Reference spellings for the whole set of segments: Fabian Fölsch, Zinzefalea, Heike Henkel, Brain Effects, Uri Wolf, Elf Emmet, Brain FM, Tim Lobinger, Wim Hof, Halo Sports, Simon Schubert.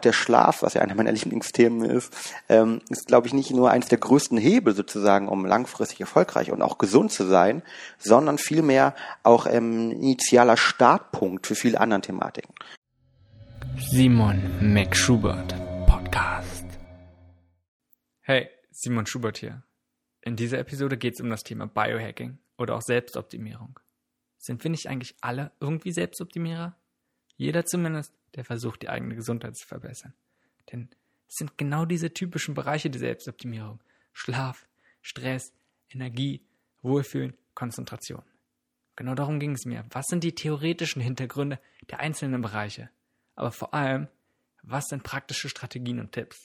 auch der Schlaf, was ja einer meiner Lieblingsthemen ist, ist, glaube ich, nicht nur eines der größten Hebel sozusagen, um langfristig erfolgreich und auch gesund zu sein, sondern vielmehr auch initialer Startpunkt für viele andere Thematiken. Simon Schubert Podcast. Hey, Simon Schubert hier. In dieser Episode geht es um das Thema Biohacking oder auch Selbstoptimierung. Sind wir nicht eigentlich alle irgendwie Selbstoptimierer? Jeder zumindest, der versucht, die eigene Gesundheit zu verbessern. Denn es sind genau diese typischen Bereiche der Selbstoptimierung. Schlaf, Stress, Energie, Wohlfühlen, Konzentration. Genau darum ging es mir. Was sind die theoretischen Hintergründe der einzelnen Bereiche? Aber vor allem, was sind praktische Strategien und Tipps?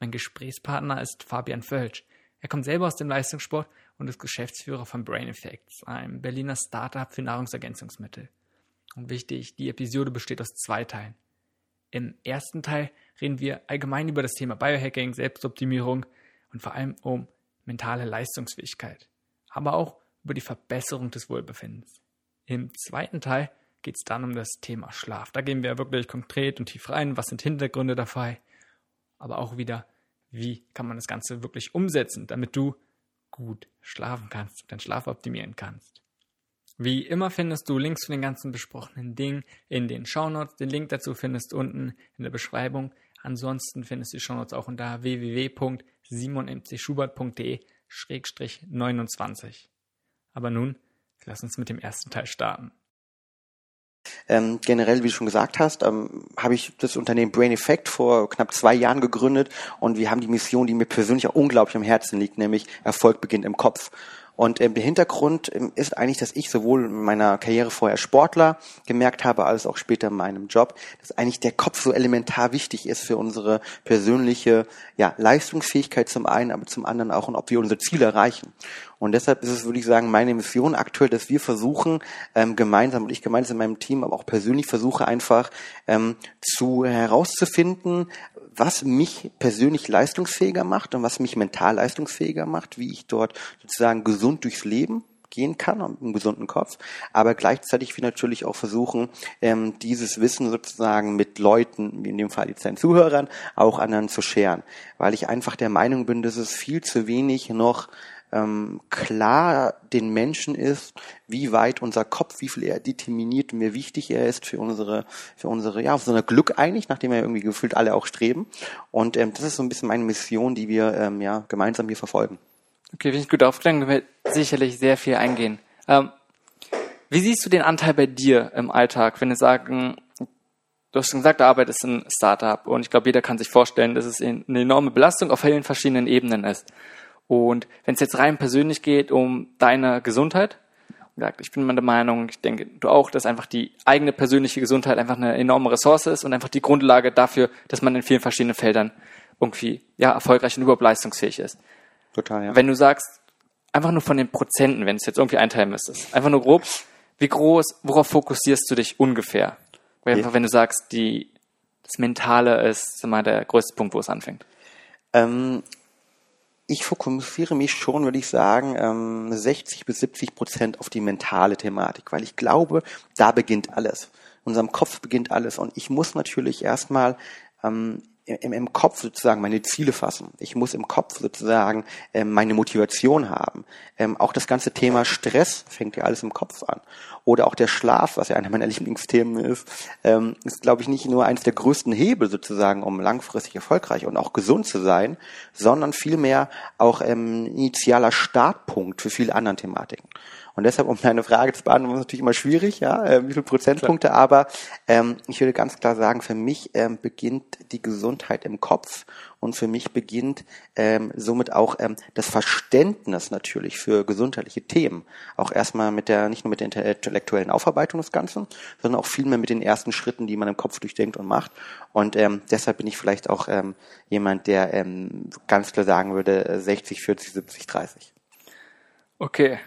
Mein Gesprächspartner ist Fabian Fölsch. Er kommt selber aus dem Leistungssport und ist Geschäftsführer von Brain Effects, einem Berliner Startup für Nahrungsergänzungsmittel. Und wichtig, die Episode besteht aus zwei Teilen. Im ersten Teil reden wir allgemein über das Thema Biohacking, Selbstoptimierung und vor allem um mentale Leistungsfähigkeit, aber auch über die Verbesserung des Wohlbefindens. Im zweiten Teil geht es dann um das Thema Schlaf. Da gehen wir wirklich konkret und tief rein, was sind Hintergründe dabei, aber auch wieder, wie kann man das Ganze wirklich umsetzen, damit du gut schlafen kannst, deinen Schlaf optimieren kannst. Wie immer findest du Links zu den ganzen besprochenen Dingen in den Shownotes. Den Link dazu findest du unten in der Beschreibung. Ansonsten findest du die Shownotes auch unter www.simonmcschubert.de/29. Aber nun, lass uns mit dem ersten Teil starten. Generell, wie du schon gesagt hast, habe ich das Unternehmen Brain Effect vor knapp 2 Jahren gegründet und wir haben die Mission, die mir persönlich auch unglaublich am Herzen liegt, nämlich Erfolg beginnt im Kopf. Und der Hintergrund ist eigentlich, dass ich sowohl in meiner Karriere vorher Sportler gemerkt habe, als auch später in meinem Job, dass eigentlich der Kopf so elementar wichtig ist für unsere persönliche Leistungsfähigkeit zum einen, aber zum anderen auch, und ob wir unsere Ziele erreichen. Und deshalb ist es, würde ich sagen, meine Mission aktuell, dass wir versuchen, gemeinsam in meinem Team, aber auch persönlich versuche einfach herauszufinden, was mich persönlich leistungsfähiger macht und was mich mental leistungsfähiger macht, wie ich dort sozusagen gesund durchs Leben gehen kann, mit einem gesunden Kopf, aber gleichzeitig wir natürlich auch versuchen, dieses Wissen sozusagen mit Leuten, in dem Fall jetzt den Zuhörern, auch anderen zu scheren, weil ich einfach der Meinung bin, dass es viel zu wenig noch klar den Menschen ist, wie weit unser Kopf, wie viel er determiniert und wie wichtig er ist für unser Glück eigentlich, nach dem wir irgendwie gefühlt alle auch streben. Und das ist so ein bisschen meine Mission, die wir gemeinsam hier verfolgen. Okay, bin ich gut aufgegangen, wird sicherlich sehr viel eingehen. Wie siehst du den Anteil bei dir im Alltag, wenn wir sagen, du hast schon gesagt, Arbeit ist ein Startup und ich glaube, jeder kann sich vorstellen, dass es eine enorme Belastung auf vielen verschiedenen Ebenen ist. Und wenn es jetzt rein persönlich geht um deine Gesundheit, ich bin der Meinung, ich denke, du auch, dass einfach die eigene persönliche Gesundheit einfach eine enorme Ressource ist und einfach die Grundlage dafür, dass man in vielen verschiedenen Feldern irgendwie erfolgreich und überhaupt leistungsfähig ist. Total, ja. Wenn du sagst, einfach nur von den Prozenten, wenn du es jetzt irgendwie einteilen müsstest, einfach nur grob, wie groß, worauf fokussierst du dich ungefähr? Einfach, wenn du sagst, das Mentale ist immer der größte Punkt, wo es anfängt. Ich fokussiere mich schon, würde ich sagen, 60-70% auf die mentale Thematik, weil ich glaube, da beginnt alles. In unserem Kopf beginnt alles. Und ich muss natürlich erstmal im Kopf sozusagen meine Ziele fassen. Ich muss im Kopf sozusagen meine Motivation haben. Auch das ganze Thema Stress fängt ja alles im Kopf an. Oder auch der Schlaf, was ja einer meiner Lieblingsthemen ist, ist, glaube ich, nicht nur eines der größten Hebel sozusagen, um langfristig erfolgreich und auch gesund zu sein, sondern vielmehr auch initialer Startpunkt für viele andere Thematiken. Und deshalb, um deine Frage zu beantworten, ist natürlich immer schwierig, wie viele Prozentpunkte, klar. Aber ich würde ganz klar sagen, für mich beginnt die Gesundheit im Kopf und für mich beginnt somit auch das Verständnis natürlich für gesundheitliche Themen. Auch erstmal nicht nur mit der intellektuellen Aufarbeitung des Ganzen, sondern auch vielmehr mit den ersten Schritten, die man im Kopf durchdenkt und macht. Und deshalb bin ich vielleicht auch jemand, der ganz klar sagen würde, 60, 40, 70, 30. Okay.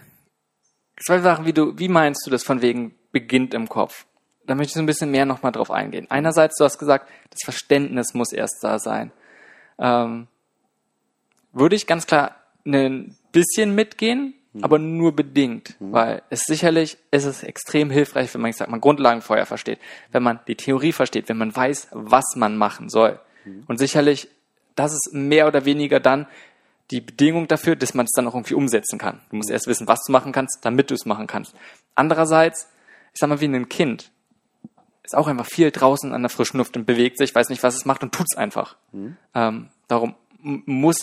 2 Sachen, wie meinst du das von wegen beginnt im Kopf? Da möchte ich so ein bisschen mehr nochmal drauf eingehen. Einerseits, du hast gesagt, das Verständnis muss erst da sein. Würde ich ganz klar ein bisschen mitgehen, aber nur bedingt, weil es ist extrem hilfreich, wenn man Grundlagen vorher versteht, wenn man die Theorie versteht, wenn man weiß, was man machen soll. Und sicherlich, das ist mehr oder weniger dann die Bedingung dafür, dass man es dann auch irgendwie umsetzen kann. Du musst erst wissen, was du machen kannst, damit du es machen kannst. Andererseits, ich sag mal, wie ein Kind, ist auch einfach viel draußen an der frischen Luft und bewegt sich, weiß nicht, was es macht und tut es einfach. Darum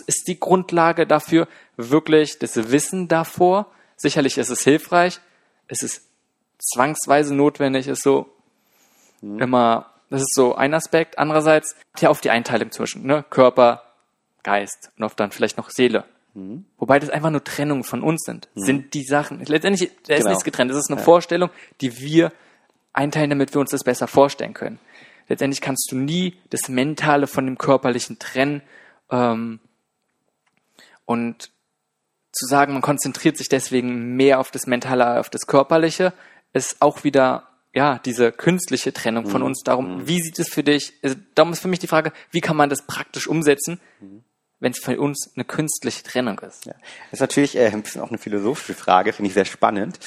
ist die Grundlage dafür wirklich das Wissen davor. Sicherlich ist es hilfreich, es ist zwangsweise notwendig, ist so immer, das ist so ein Aspekt. Andererseits, ja, auf die Einteilung zwischen, ne? Körper, Geist und oft dann vielleicht noch Seele. Wobei das einfach nur Trennungen von uns sind. Sind die Sachen. Letztendlich, da ist nichts getrennt. Das ist eine Vorstellung, die wir einteilen, damit wir uns das besser vorstellen können. Letztendlich kannst du nie das Mentale von dem Körperlichen trennen. Und zu sagen, man konzentriert sich deswegen mehr auf das Mentale, auf das Körperliche, ist auch wieder, ja, diese künstliche Trennung von uns. Darum, wie sieht es für dich, also, darum ist für mich die Frage, wie kann man das praktisch umsetzen, wenn es für uns eine künstliche Trennung ist? Ja. Das ist natürlich ein bisschen auch eine philosophische Frage, finde ich sehr spannend.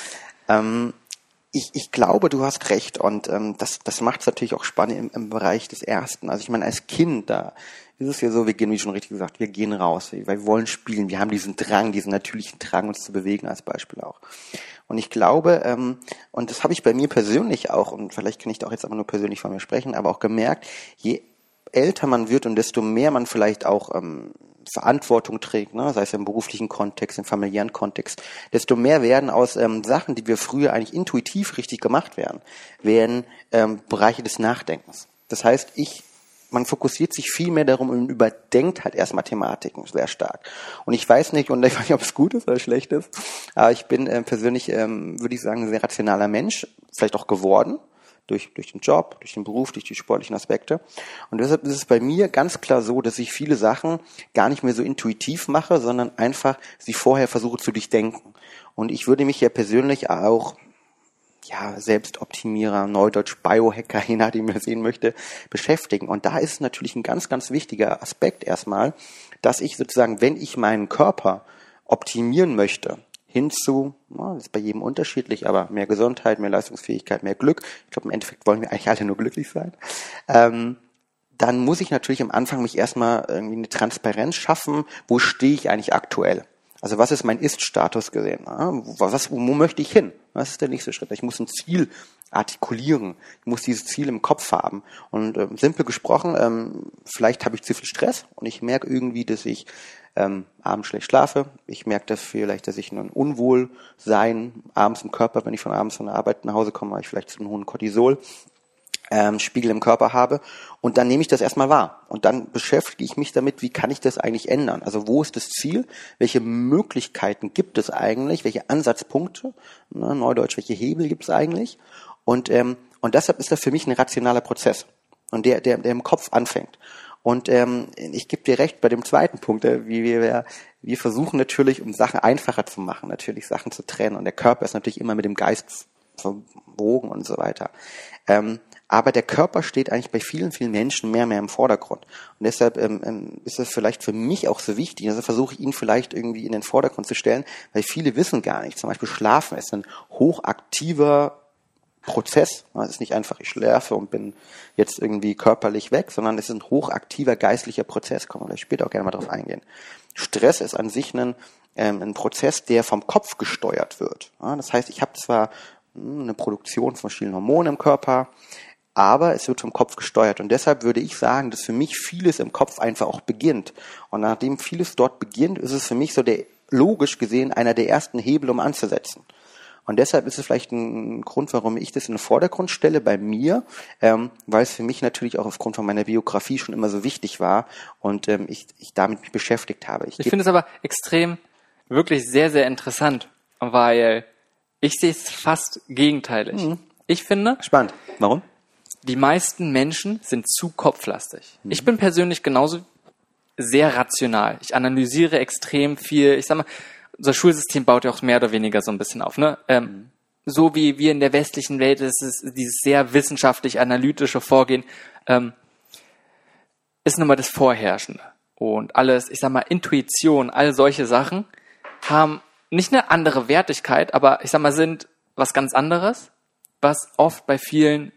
Ich glaube, du hast recht, und das macht es natürlich auch spannend im Bereich des Ersten. Also ich meine, als Kind, da ist es ja so, wir gehen, wie schon richtig gesagt, wir gehen raus, weil wir wollen spielen, wir haben diesen Drang, diesen natürlichen Drang, uns zu bewegen als Beispiel auch. Und ich glaube, und das habe ich bei mir persönlich auch, und vielleicht kann ich da auch jetzt aber nur persönlich von mir sprechen, aber auch gemerkt, je älter man wird und desto mehr man vielleicht auch Verantwortung trägt, ne, sei es im beruflichen Kontext, im familiären Kontext, desto mehr werden aus Sachen, die wir früher eigentlich intuitiv richtig gemacht werden Bereiche des Nachdenkens. Das heißt, man fokussiert sich viel mehr darum und überdenkt halt erstmal Thematiken sehr stark. Und ich weiß nicht, ob es gut ist oder schlecht ist, aber ich bin persönlich, würde ich sagen, ein sehr rationaler Mensch, vielleicht auch geworden, durch den Job, durch den Beruf, durch die sportlichen Aspekte. Und deshalb ist es bei mir ganz klar so, dass ich viele Sachen gar nicht mehr so intuitiv mache, sondern einfach sie vorher versuche zu durchdenken. Und ich würde mich ja persönlich auch, ja, Selbstoptimierer, Neudeutsch Biohacker, je nachdem man sehen möchte, beschäftigen. Und da ist natürlich ein ganz, ganz wichtiger Aspekt erstmal, dass ich sozusagen, wenn ich meinen Körper optimieren möchte, hinzu, das ist bei jedem unterschiedlich, aber mehr Gesundheit, mehr Leistungsfähigkeit, mehr Glück. Ich glaube, im Endeffekt wollen wir eigentlich alle nur glücklich sein. Dann muss ich natürlich am Anfang mich erstmal irgendwie eine Transparenz schaffen, wo stehe ich eigentlich aktuell? Also was ist mein Ist-Status gesehen? Wo möchte ich hin? Was ist der nächste Schritt? Ich muss ein Ziel artikulieren. Ich muss dieses Ziel im Kopf haben. Und simpel gesprochen, vielleicht habe ich zu viel Stress und ich merke irgendwie, dass ich abends schlecht schlafe. Ich merke das vielleicht, dass ich ein Unwohlsein abends im Körper, wenn ich von abends von der Arbeit nach Hause komme, weil ich vielleicht zu einem hohen Cortisol-Spiegel im Körper habe. Und dann nehme ich das erstmal wahr. Und dann beschäftige ich mich damit, wie kann ich das eigentlich ändern? Also wo ist das Ziel? Welche Möglichkeiten gibt es eigentlich? Welche Ansatzpunkte? Ne, Neudeutsch, welche Hebel gibt es eigentlich? Und deshalb ist das für mich ein rationaler Prozess. Und der im Kopf anfängt. Und ich gebe dir recht bei dem zweiten Punkt, wie wir versuchen natürlich, um Sachen einfacher zu machen, natürlich Sachen zu trennen. Und der Körper ist natürlich immer mit dem Geist verwogen und so weiter. Aber der Körper steht eigentlich bei vielen, vielen Menschen mehr im Vordergrund. Und deshalb ist es vielleicht für mich auch so wichtig, also versuche ich ihn vielleicht irgendwie in den Vordergrund zu stellen, weil viele wissen gar nicht, zum Beispiel Schlafen ist ein hochaktiver Prozess. Es ist nicht einfach, ich schlafe und bin jetzt irgendwie körperlich weg, sondern es ist ein hochaktiver geistlicher Prozess. Können wir vielleicht später auch gerne mal drauf eingehen. Stress ist an sich ein Prozess, der vom Kopf gesteuert wird. Das heißt, ich habe zwar eine Produktion von verschiedenen Hormonen im Körper, aber es wird vom Kopf gesteuert. Und deshalb würde ich sagen, dass für mich vieles im Kopf einfach auch beginnt. Und nachdem vieles dort beginnt, ist es für mich so logisch gesehen einer der ersten Hebel, um anzusetzen. Und deshalb ist es vielleicht ein Grund, warum ich das in den Vordergrund stelle bei mir, weil es für mich natürlich auch aufgrund von meiner Biografie schon immer so wichtig war und ich damit mich beschäftigt habe. Ich finde es aber extrem, wirklich sehr, sehr interessant, weil ich sehe es fast gegenteilig. Ich finde... Spannend. Warum? Die meisten Menschen sind zu kopflastig. Ich bin persönlich genauso sehr rational. Ich analysiere extrem viel, ich sag mal... Unser Schulsystem baut ja auch mehr oder weniger so ein bisschen auf, ne? So wie wir in der westlichen Welt, das ist dieses sehr wissenschaftlich-analytische Vorgehen, ist nun mal das Vorherrschende. Und alles, ich sag mal, Intuition, all solche Sachen haben nicht eine andere Wertigkeit, aber ich sag mal, sind was ganz anderes, was oft bei vielen,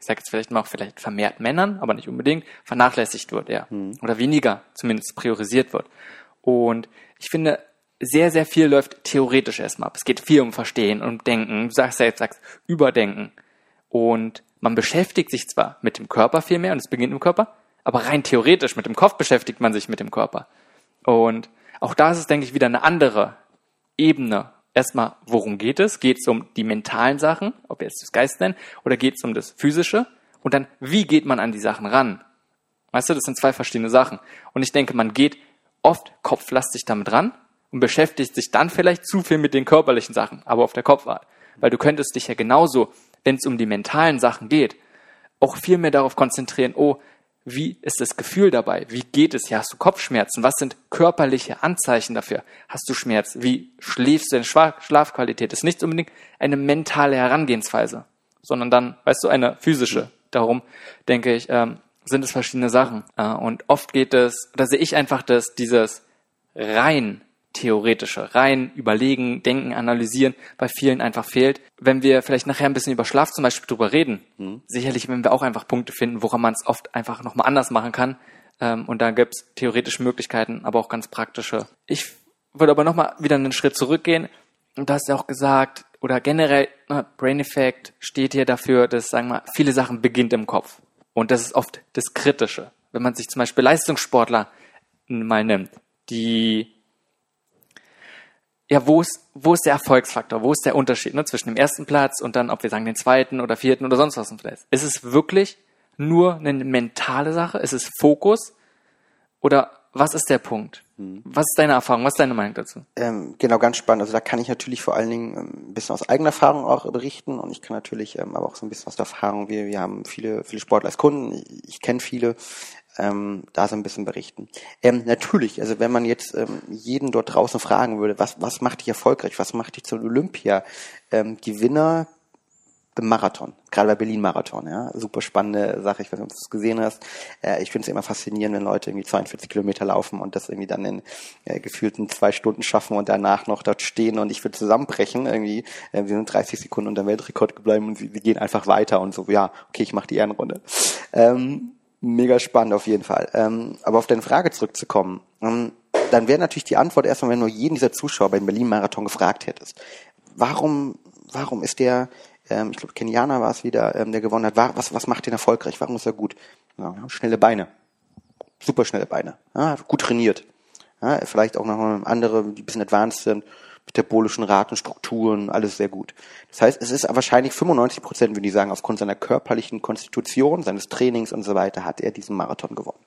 ich sage jetzt vielleicht mal auch vielleicht vermehrt Männern, aber nicht unbedingt, vernachlässigt wird, ja. Oder weniger zumindest priorisiert wird. Und ich finde, sehr, sehr viel läuft theoretisch erstmal ab. Es geht viel um Verstehen und um Denken. Du sagst ja jetzt, Überdenken. Und man beschäftigt sich zwar mit dem Körper viel mehr, und es beginnt im Körper, aber rein theoretisch mit dem Kopf beschäftigt man sich mit dem Körper. Und auch da ist es, denke ich, wieder eine andere Ebene. Erstmal, worum geht es? Geht es um die mentalen Sachen, ob wir es das Geist nennen, oder geht es um das Physische? Und dann, wie geht man an die Sachen ran? Weißt du, das sind zwei verschiedene Sachen. Und ich denke, man geht oft kopflastig damit ran und beschäftigt sich dann vielleicht zu viel mit den körperlichen Sachen, aber auf der Kopfwahl. Weil du könntest dich ja genauso, wenn es um die mentalen Sachen geht, auch viel mehr darauf konzentrieren, oh, wie ist das Gefühl dabei? Wie geht es? Ja, hast du Kopfschmerzen? Was sind körperliche Anzeichen dafür? Hast du Schmerz? Wie schläfst du denn? Schlafqualität ist nicht unbedingt eine mentale Herangehensweise, sondern dann, weißt du, eine physische. Darum, denke ich, sind es verschiedene Sachen. Und oft geht es, da sehe ich einfach, dass dieses rein theoretische, rein überlegen, denken, analysieren, bei vielen einfach fehlt. Wenn wir vielleicht nachher ein bisschen über Schlaf zum Beispiel drüber reden, sicherlich werden wir auch einfach Punkte finden, woran man es oft einfach nochmal anders machen kann. Und da gibt es theoretische Möglichkeiten, aber auch ganz praktische. Ich würde aber nochmal wieder einen Schritt zurückgehen. Und du hast ja auch gesagt, oder generell, Brain Effect steht hier dafür, dass, sagen wir mal, viele Sachen beginnt im Kopf. Und das ist oft das Kritische. Wenn man sich zum Beispiel Leistungssportler mal nimmt, die... Ja, wo ist der Erfolgsfaktor? Wo ist der Unterschied, ne, zwischen dem ersten Platz und dann, ob wir sagen, den zweiten oder vierten oder sonst was im Platz? Ist es wirklich nur eine mentale Sache? Ist es Fokus? Oder was ist der Punkt? Was ist deine Erfahrung? Was ist deine Meinung dazu? Genau, ganz spannend. Also da kann ich natürlich vor allen Dingen ein bisschen aus eigener Erfahrung auch berichten und ich kann natürlich aber auch so ein bisschen aus der Erfahrung, wir haben viele Sportler als Kunden, ich kenne viele, da so ein bisschen berichten. Natürlich, also wenn man jetzt jeden dort draußen fragen würde, was macht dich erfolgreich, was macht dich zum Olympia-Gewinner im Marathon, gerade bei Berlin-Marathon, ja, super spannende Sache, ich weiß nicht, ob du es gesehen hast, ich finde es immer faszinierend, wenn Leute irgendwie 42 Kilometer laufen und das irgendwie dann in gefühlten 2 Stunden schaffen und danach noch dort stehen und ich will zusammenbrechen, irgendwie, wir sind 30 Sekunden unter dem Weltrekord geblieben und wir gehen einfach weiter und so, ja, okay, ich mache die Ehrenrunde. Mega spannend auf jeden Fall. Aber auf deine Frage zurückzukommen, dann wäre natürlich die Antwort erstmal, wenn du jeden dieser Zuschauer beim Berlin-Marathon gefragt hättest, warum ist der, ich glaube Kenianer war es wieder, der gewonnen hat, was macht den erfolgreich, warum ist er gut? Ja, schnelle Beine, super schnelle Beine, ja, gut trainiert, ja, vielleicht auch noch andere, die ein bisschen advanced sind, metabolischen Raten, Strukturen, alles sehr gut. Das heißt, es ist wahrscheinlich 95%, würde ich sagen, aufgrund seiner körperlichen Konstitution, seines Trainings und so weiter, hat er diesen Marathon gewonnen.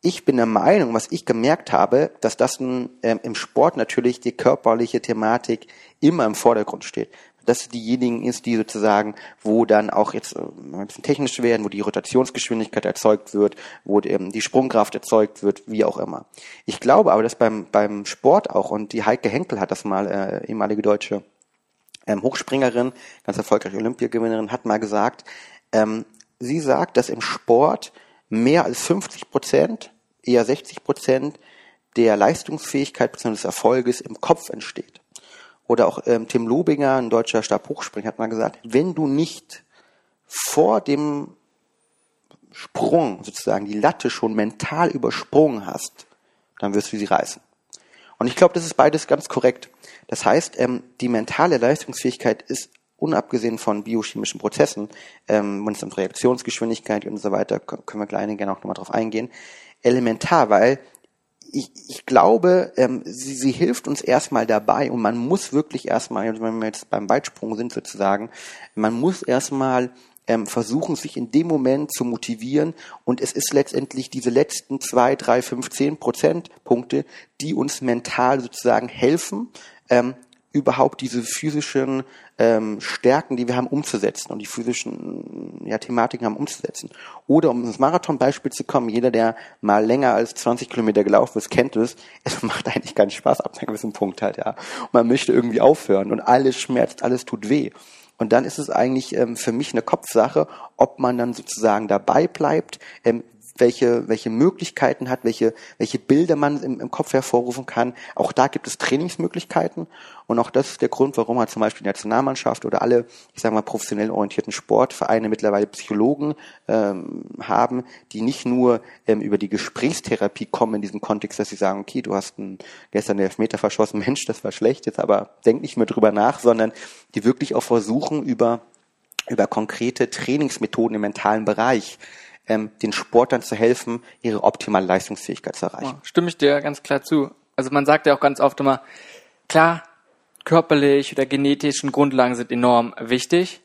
Ich bin der Meinung, was ich gemerkt habe, dass das im Sport natürlich die körperliche Thematik immer im Vordergrund steht. Dass diejenigen ist, die sozusagen, wo dann auch jetzt ein bisschen technisch werden, wo die Rotationsgeschwindigkeit erzeugt wird, wo die Sprungkraft erzeugt wird, wie auch immer. Ich glaube aber, dass beim Sport auch, und die Heike Henkel hat das mal, ehemalige deutsche Hochspringerin, ganz erfolgreiche Olympiagewinnerin, hat mal gesagt, sie sagt, dass im Sport mehr als 50%, eher 60% der Leistungsfähigkeit bzw. des Erfolges im Kopf entsteht. Oder auch Tim Lobinger, ein deutscher Stabhochspringer, hat mal gesagt, wenn du nicht vor dem Sprung sozusagen die Latte schon mental übersprungen hast, dann wirst du sie reißen. Und ich glaube, das ist beides ganz korrekt. Das heißt, die mentale Leistungsfähigkeit ist, unabgesehen von biochemischen Prozessen, wenn es um Reaktionsgeschwindigkeit und so weiter, können wir gleich gerne auch nochmal drauf eingehen, elementar, weil ich glaube, sie hilft uns erstmal dabei und man muss wirklich erstmal, wenn wir jetzt beim Weitsprung sind sozusagen, man muss erstmal versuchen, sich in dem Moment zu motivieren und es ist letztendlich diese letzten 2, 3, 5, 10 Prozentpunkte, die uns mental sozusagen helfen, überhaupt diese physischen Stärken, die wir haben, umzusetzen und die physischen Thematiken haben umzusetzen. Oder um ins Marathon-Beispiel zu kommen, jeder, der mal länger als 20 Kilometer gelaufen ist, kennt es macht eigentlich keinen Spaß ab einem gewissen Punkt halt, ja. Und man möchte irgendwie aufhören und alles schmerzt, alles tut weh. Und dann ist es eigentlich für mich eine Kopfsache, ob man dann sozusagen dabei bleibt, welche Möglichkeiten hat, welche Bilder man im Kopf hervorrufen kann. Auch da gibt es Trainingsmöglichkeiten. Und auch das ist der Grund, warum man zum Beispiel die Nationalmannschaft oder alle, ich sage mal, professionell orientierten Sportvereine mittlerweile Psychologen haben, die nicht nur über die Gesprächstherapie kommen in diesem Kontext, dass sie sagen, okay, du hast gestern den Elfmeter verschossen, Mensch, das war schlecht, jetzt aber denk nicht mehr drüber nach, sondern die wirklich auch versuchen, über konkrete Trainingsmethoden im mentalen Bereich den Sportlern zu helfen, ihre optimale Leistungsfähigkeit zu erreichen. Ja, stimme ich dir ganz klar zu. Also man sagt ja auch ganz oft immer, klar, körperlich oder genetischen Grundlagen sind enorm wichtig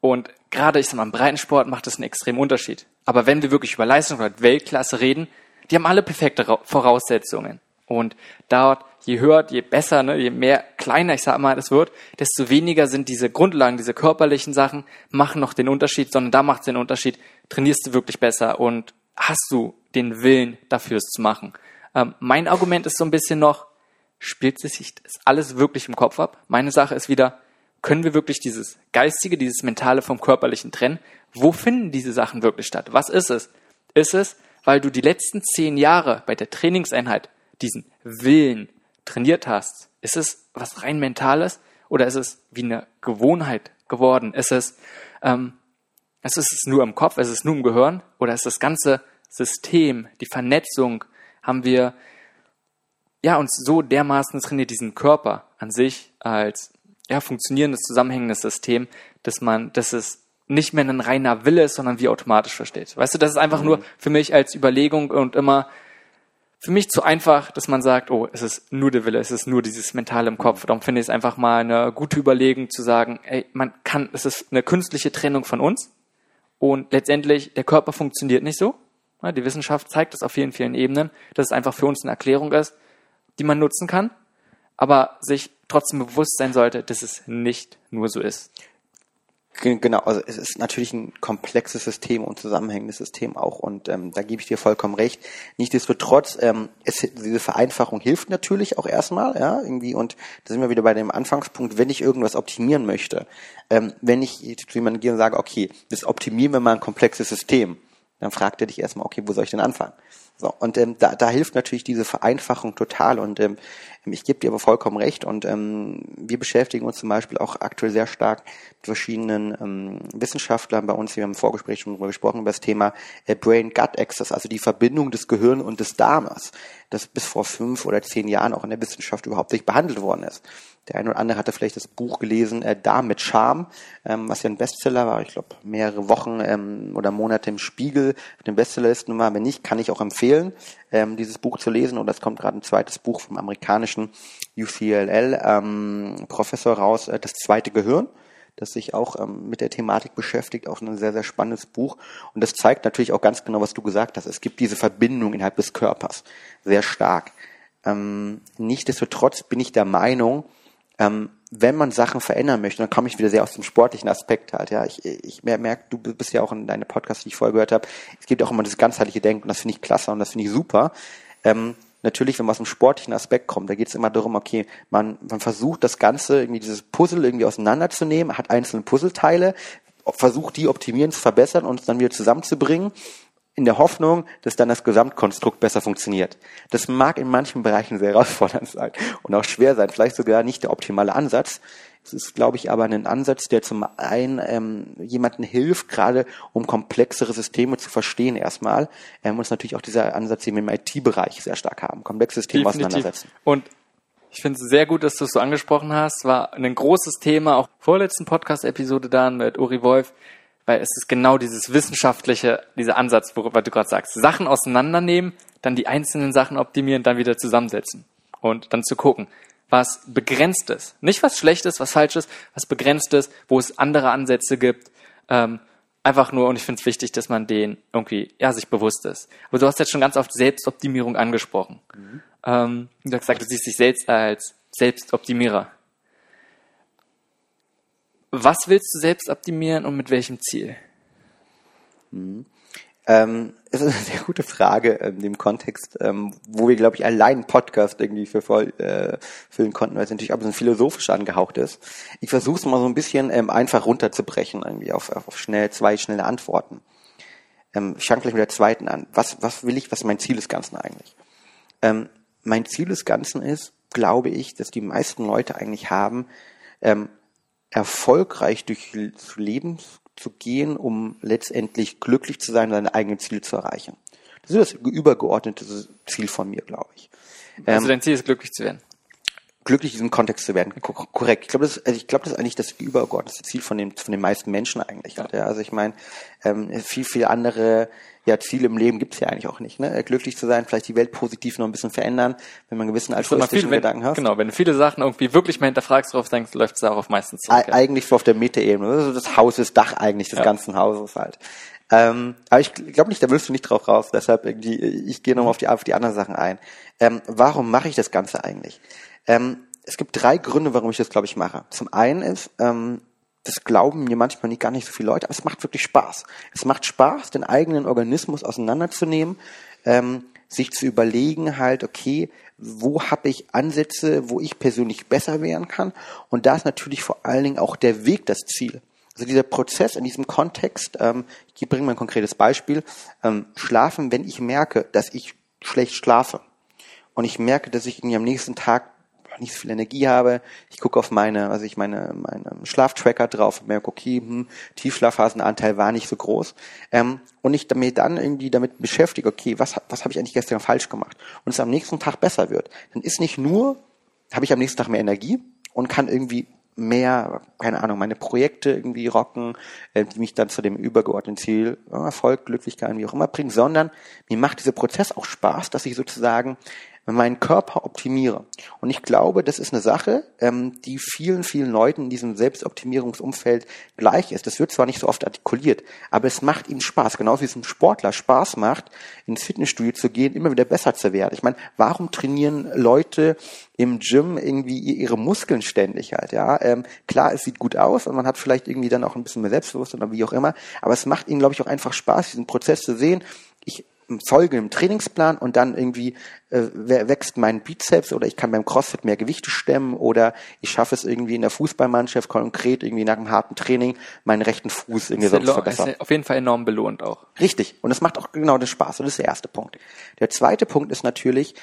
und gerade, ich sag mal, im Breitensport macht das einen extremen Unterschied. Aber wenn wir wirklich über Leistung oder Weltklasse reden, die haben alle perfekte Voraussetzungen. Und dort, je höher, je besser, ne, je mehr kleiner, ich sag mal, es wird, desto weniger sind diese Grundlagen, diese körperlichen Sachen, machen noch den Unterschied, sondern da macht es den Unterschied, trainierst du wirklich besser und hast du den Willen dafür, es zu machen. Mein Argument ist so ein bisschen noch, spielt sich das alles wirklich im Kopf ab? Meine Sache ist wieder, können wir wirklich dieses Geistige, dieses Mentale vom Körperlichen trennen? Wo finden diese Sachen wirklich statt? Was ist es? Ist es, weil du die letzten 10 Jahre bei der Trainingseinheit diesen Willen trainiert hast? Ist es was rein Mentales oder ist es wie eine Gewohnheit geworden? Ist es nur im Kopf, ist es nur im Gehirn oder ist das ganze System, die Vernetzung, haben wir ja uns so dermaßen trainiert, diesen Körper an sich als ja, funktionierendes, zusammenhängendes System, dass es nicht mehr ein reiner Wille ist, sondern wie automatisch versteht. Weißt du, das ist einfach nur für mich als Überlegung und immer für mich zu einfach, dass man sagt, oh, es ist nur der Wille, es ist nur dieses Mentale im Kopf. Darum finde ich es einfach mal eine gute Überlegung zu sagen, ey, es ist eine künstliche Trennung von uns und letztendlich, der Körper funktioniert nicht so. Die Wissenschaft zeigt das auf vielen, vielen Ebenen, dass es einfach für uns eine Erklärung ist, die man nutzen kann, aber sich trotzdem bewusst sein sollte, dass es nicht nur so ist. Genau, also es ist natürlich ein komplexes System und zusammenhängendes System auch und da gebe ich dir vollkommen recht. Nichtsdestotrotz, diese Vereinfachung hilft natürlich auch erstmal, ja, irgendwie, und da sind wir wieder bei dem Anfangspunkt, wenn ich irgendwas optimieren möchte, wenn ich zu jemandem gehe und sage, okay, das optimieren wir mal ein komplexes System, dann fragt er dich erstmal, okay, wo soll ich denn anfangen? So, und da hilft natürlich diese Vereinfachung total und ich gebe dir aber vollkommen recht und wir beschäftigen uns zum Beispiel auch aktuell sehr stark mit verschiedenen Wissenschaftlern bei uns, wir haben im Vorgespräch schon darüber gesprochen, über das Thema Brain-Gut-Axis, also die Verbindung des Gehirns und des Darmes, das bis vor 5 oder 10 Jahren auch in der Wissenschaft überhaupt nicht behandelt worden ist. Der eine oder andere hatte vielleicht das Buch gelesen, Darm mit Charme, was ja ein Bestseller war, ich glaube mehrere Wochen oder Monate im Spiegel auf den Bestsellerlisten war. Wenn nicht, kann ich auch empfehlen, dieses Buch zu lesen. Und das kommt gerade ein zweites Buch vom amerikanischen UCLL Professor raus, Das zweite Gehirn, das sich auch mit der Thematik beschäftigt, auch ein sehr, sehr spannendes Buch. Und das zeigt natürlich auch ganz genau, was du gesagt hast. Es gibt diese Verbindung innerhalb des Körpers, sehr stark. Nichtsdestotrotz bin ich der Meinung, wenn man Sachen verändern möchte, dann komme ich wieder sehr aus dem sportlichen Aspekt halt. Ja, ich merke, du bist ja auch in deine Podcasts, die ich vorher gehört habe, es gibt auch immer das ganzheitliche Denken und das finde ich klasse und das finde ich super. Natürlich, wenn man aus dem sportlichen Aspekt kommt, da geht es immer darum, okay, man versucht das Ganze, irgendwie dieses Puzzle irgendwie auseinanderzunehmen, hat einzelne Puzzleteile, versucht die optimieren, zu verbessern und es dann wieder zusammenzubringen, in der Hoffnung, dass dann das Gesamtkonstrukt besser funktioniert. Das mag in manchen Bereichen sehr herausfordernd sein und auch schwer sein, vielleicht sogar nicht der optimale Ansatz. Es ist, glaube ich, aber ein Ansatz, der zum einen jemandem hilft, gerade um komplexere Systeme zu verstehen erstmal. Und es ist natürlich auch dieser Ansatz, den wir im IT-Bereich sehr stark haben, komplexe Systeme auseinandersetzen. Und ich finde es sehr gut, dass du es so angesprochen hast. War ein großes Thema, auch vorletzten Podcast-Episode dann mit Uri Wolf, weil es ist genau dieses wissenschaftliche, dieser Ansatz, worüber du gerade sagst. Sachen auseinandernehmen, dann die einzelnen Sachen optimieren, dann wieder zusammensetzen. Und dann zu gucken, was Begrenztes, nicht was Schlechtes, was Falsches, was Begrenztes, wo es andere Ansätze gibt. Einfach nur, und ich finde es wichtig, dass man den irgendwie, ja, sich bewusst ist. Aber du hast jetzt schon ganz oft Selbstoptimierung angesprochen. Du hast gesagt, du siehst dich selbst als Selbstoptimierer. Was willst du selbst optimieren und mit welchem Ziel? Es ist eine sehr gute Frage in dem Kontext, wo wir, glaube ich, allein einen Podcast irgendwie für voll füllen konnten, weil es natürlich auch ein bisschen philosophisch angehaucht ist. Ich versuche es mal so ein bisschen einfach runterzubrechen, irgendwie auf schnelle Antworten. Ich fange gleich mit der zweiten an. Was will ich, was ist mein Ziel des Ganzen eigentlich? Mein Ziel des Ganzen ist, glaube ich, dass die meisten Leute eigentlich haben, erfolgreich durch Leben zu gehen, um letztendlich glücklich zu sein, seine eigenen Ziele zu erreichen. Das ist das übergeordnete Ziel von mir, glaube ich. Also dein Ziel ist, glücklich zu werden? Glücklich in diesem Kontext zu werden, korrekt. Ich glaube, das ist eigentlich das übergeordnete Ziel von den meisten Menschen eigentlich. Ja. Ja, also ich meine, viel andere Ziele im Leben gibt es ja eigentlich auch nicht. Ne? Glücklich zu sein, vielleicht die Welt positiv noch ein bisschen verändern, wenn man einen gewissen altruistischen Gedanken hat. Genau, wenn du viele Sachen irgendwie wirklich mal hinterfragst, drauf denkst, läuft es darauf meistens zurück. Eigentlich so auf der Metaebene. Also das Haus ist Dach eigentlich des ganzen Hauses halt. Aber ich glaube nicht, da willst du nicht drauf raus. Deshalb, ich gehe nochmal auf die anderen Sachen ein. Warum mache ich das Ganze eigentlich? Es gibt 3 Gründe, warum ich das, glaube ich, mache. Zum einen ist, das glauben mir manchmal gar nicht so viele Leute, aber es macht wirklich Spaß. Es macht Spaß, den eigenen Organismus auseinanderzunehmen, sich zu überlegen halt, okay, wo habe ich Ansätze, wo ich persönlich besser werden kann? Und da ist natürlich vor allen Dingen auch der Weg das Ziel. Also dieser Prozess in diesem Kontext, ich bringe mal ein konkretes Beispiel, schlafen, wenn ich merke, dass ich schlecht schlafe und ich merke, dass ich irgendwie am nächsten Tag nicht so viel Energie habe, ich gucke auf meine Schlaftracker drauf und merke, okay, Tiefschlafphasenanteil war nicht so groß, und ich mich dann irgendwie damit beschäftige, okay, was habe ich eigentlich gestern falsch gemacht, und es am nächsten Tag besser wird, dann ist nicht nur, habe ich am nächsten Tag mehr Energie und kann irgendwie mehr, keine Ahnung, meine Projekte irgendwie rocken, die mich dann zu dem übergeordneten Ziel, Erfolg, Glücklichkeit, wie auch immer bringen, sondern mir macht dieser Prozess auch Spaß, dass ich sozusagen meinen Körper optimiere. Und ich glaube, das ist eine Sache, die vielen, vielen Leuten in diesem Selbstoptimierungsumfeld gleich ist. Das wird zwar nicht so oft artikuliert, aber es macht ihnen Spaß. Genauso wie es einem Sportler Spaß macht, ins Fitnessstudio zu gehen, immer wieder besser zu werden. Ich meine, warum trainieren Leute im Gym irgendwie ihre Muskeln ständig halt? Ja, klar, es sieht gut aus und man hat vielleicht irgendwie dann auch ein bisschen mehr Selbstbewusstsein oder wie auch immer, aber es macht ihnen, glaube ich, auch einfach Spaß, diesen Prozess zu sehen. Ich folge im Trainingsplan und dann irgendwie wächst mein Bizeps oder ich kann beim Crossfit mehr Gewichte stemmen oder ich schaffe es irgendwie in der Fußballmannschaft konkret irgendwie nach einem harten Training meinen rechten Fuß irgendwie sonst verbessern. Das ist auf jeden Fall enorm belohnt auch. Richtig. Und das macht auch genau den Spaß. Und das ist der erste Punkt. Der zweite Punkt ist natürlich,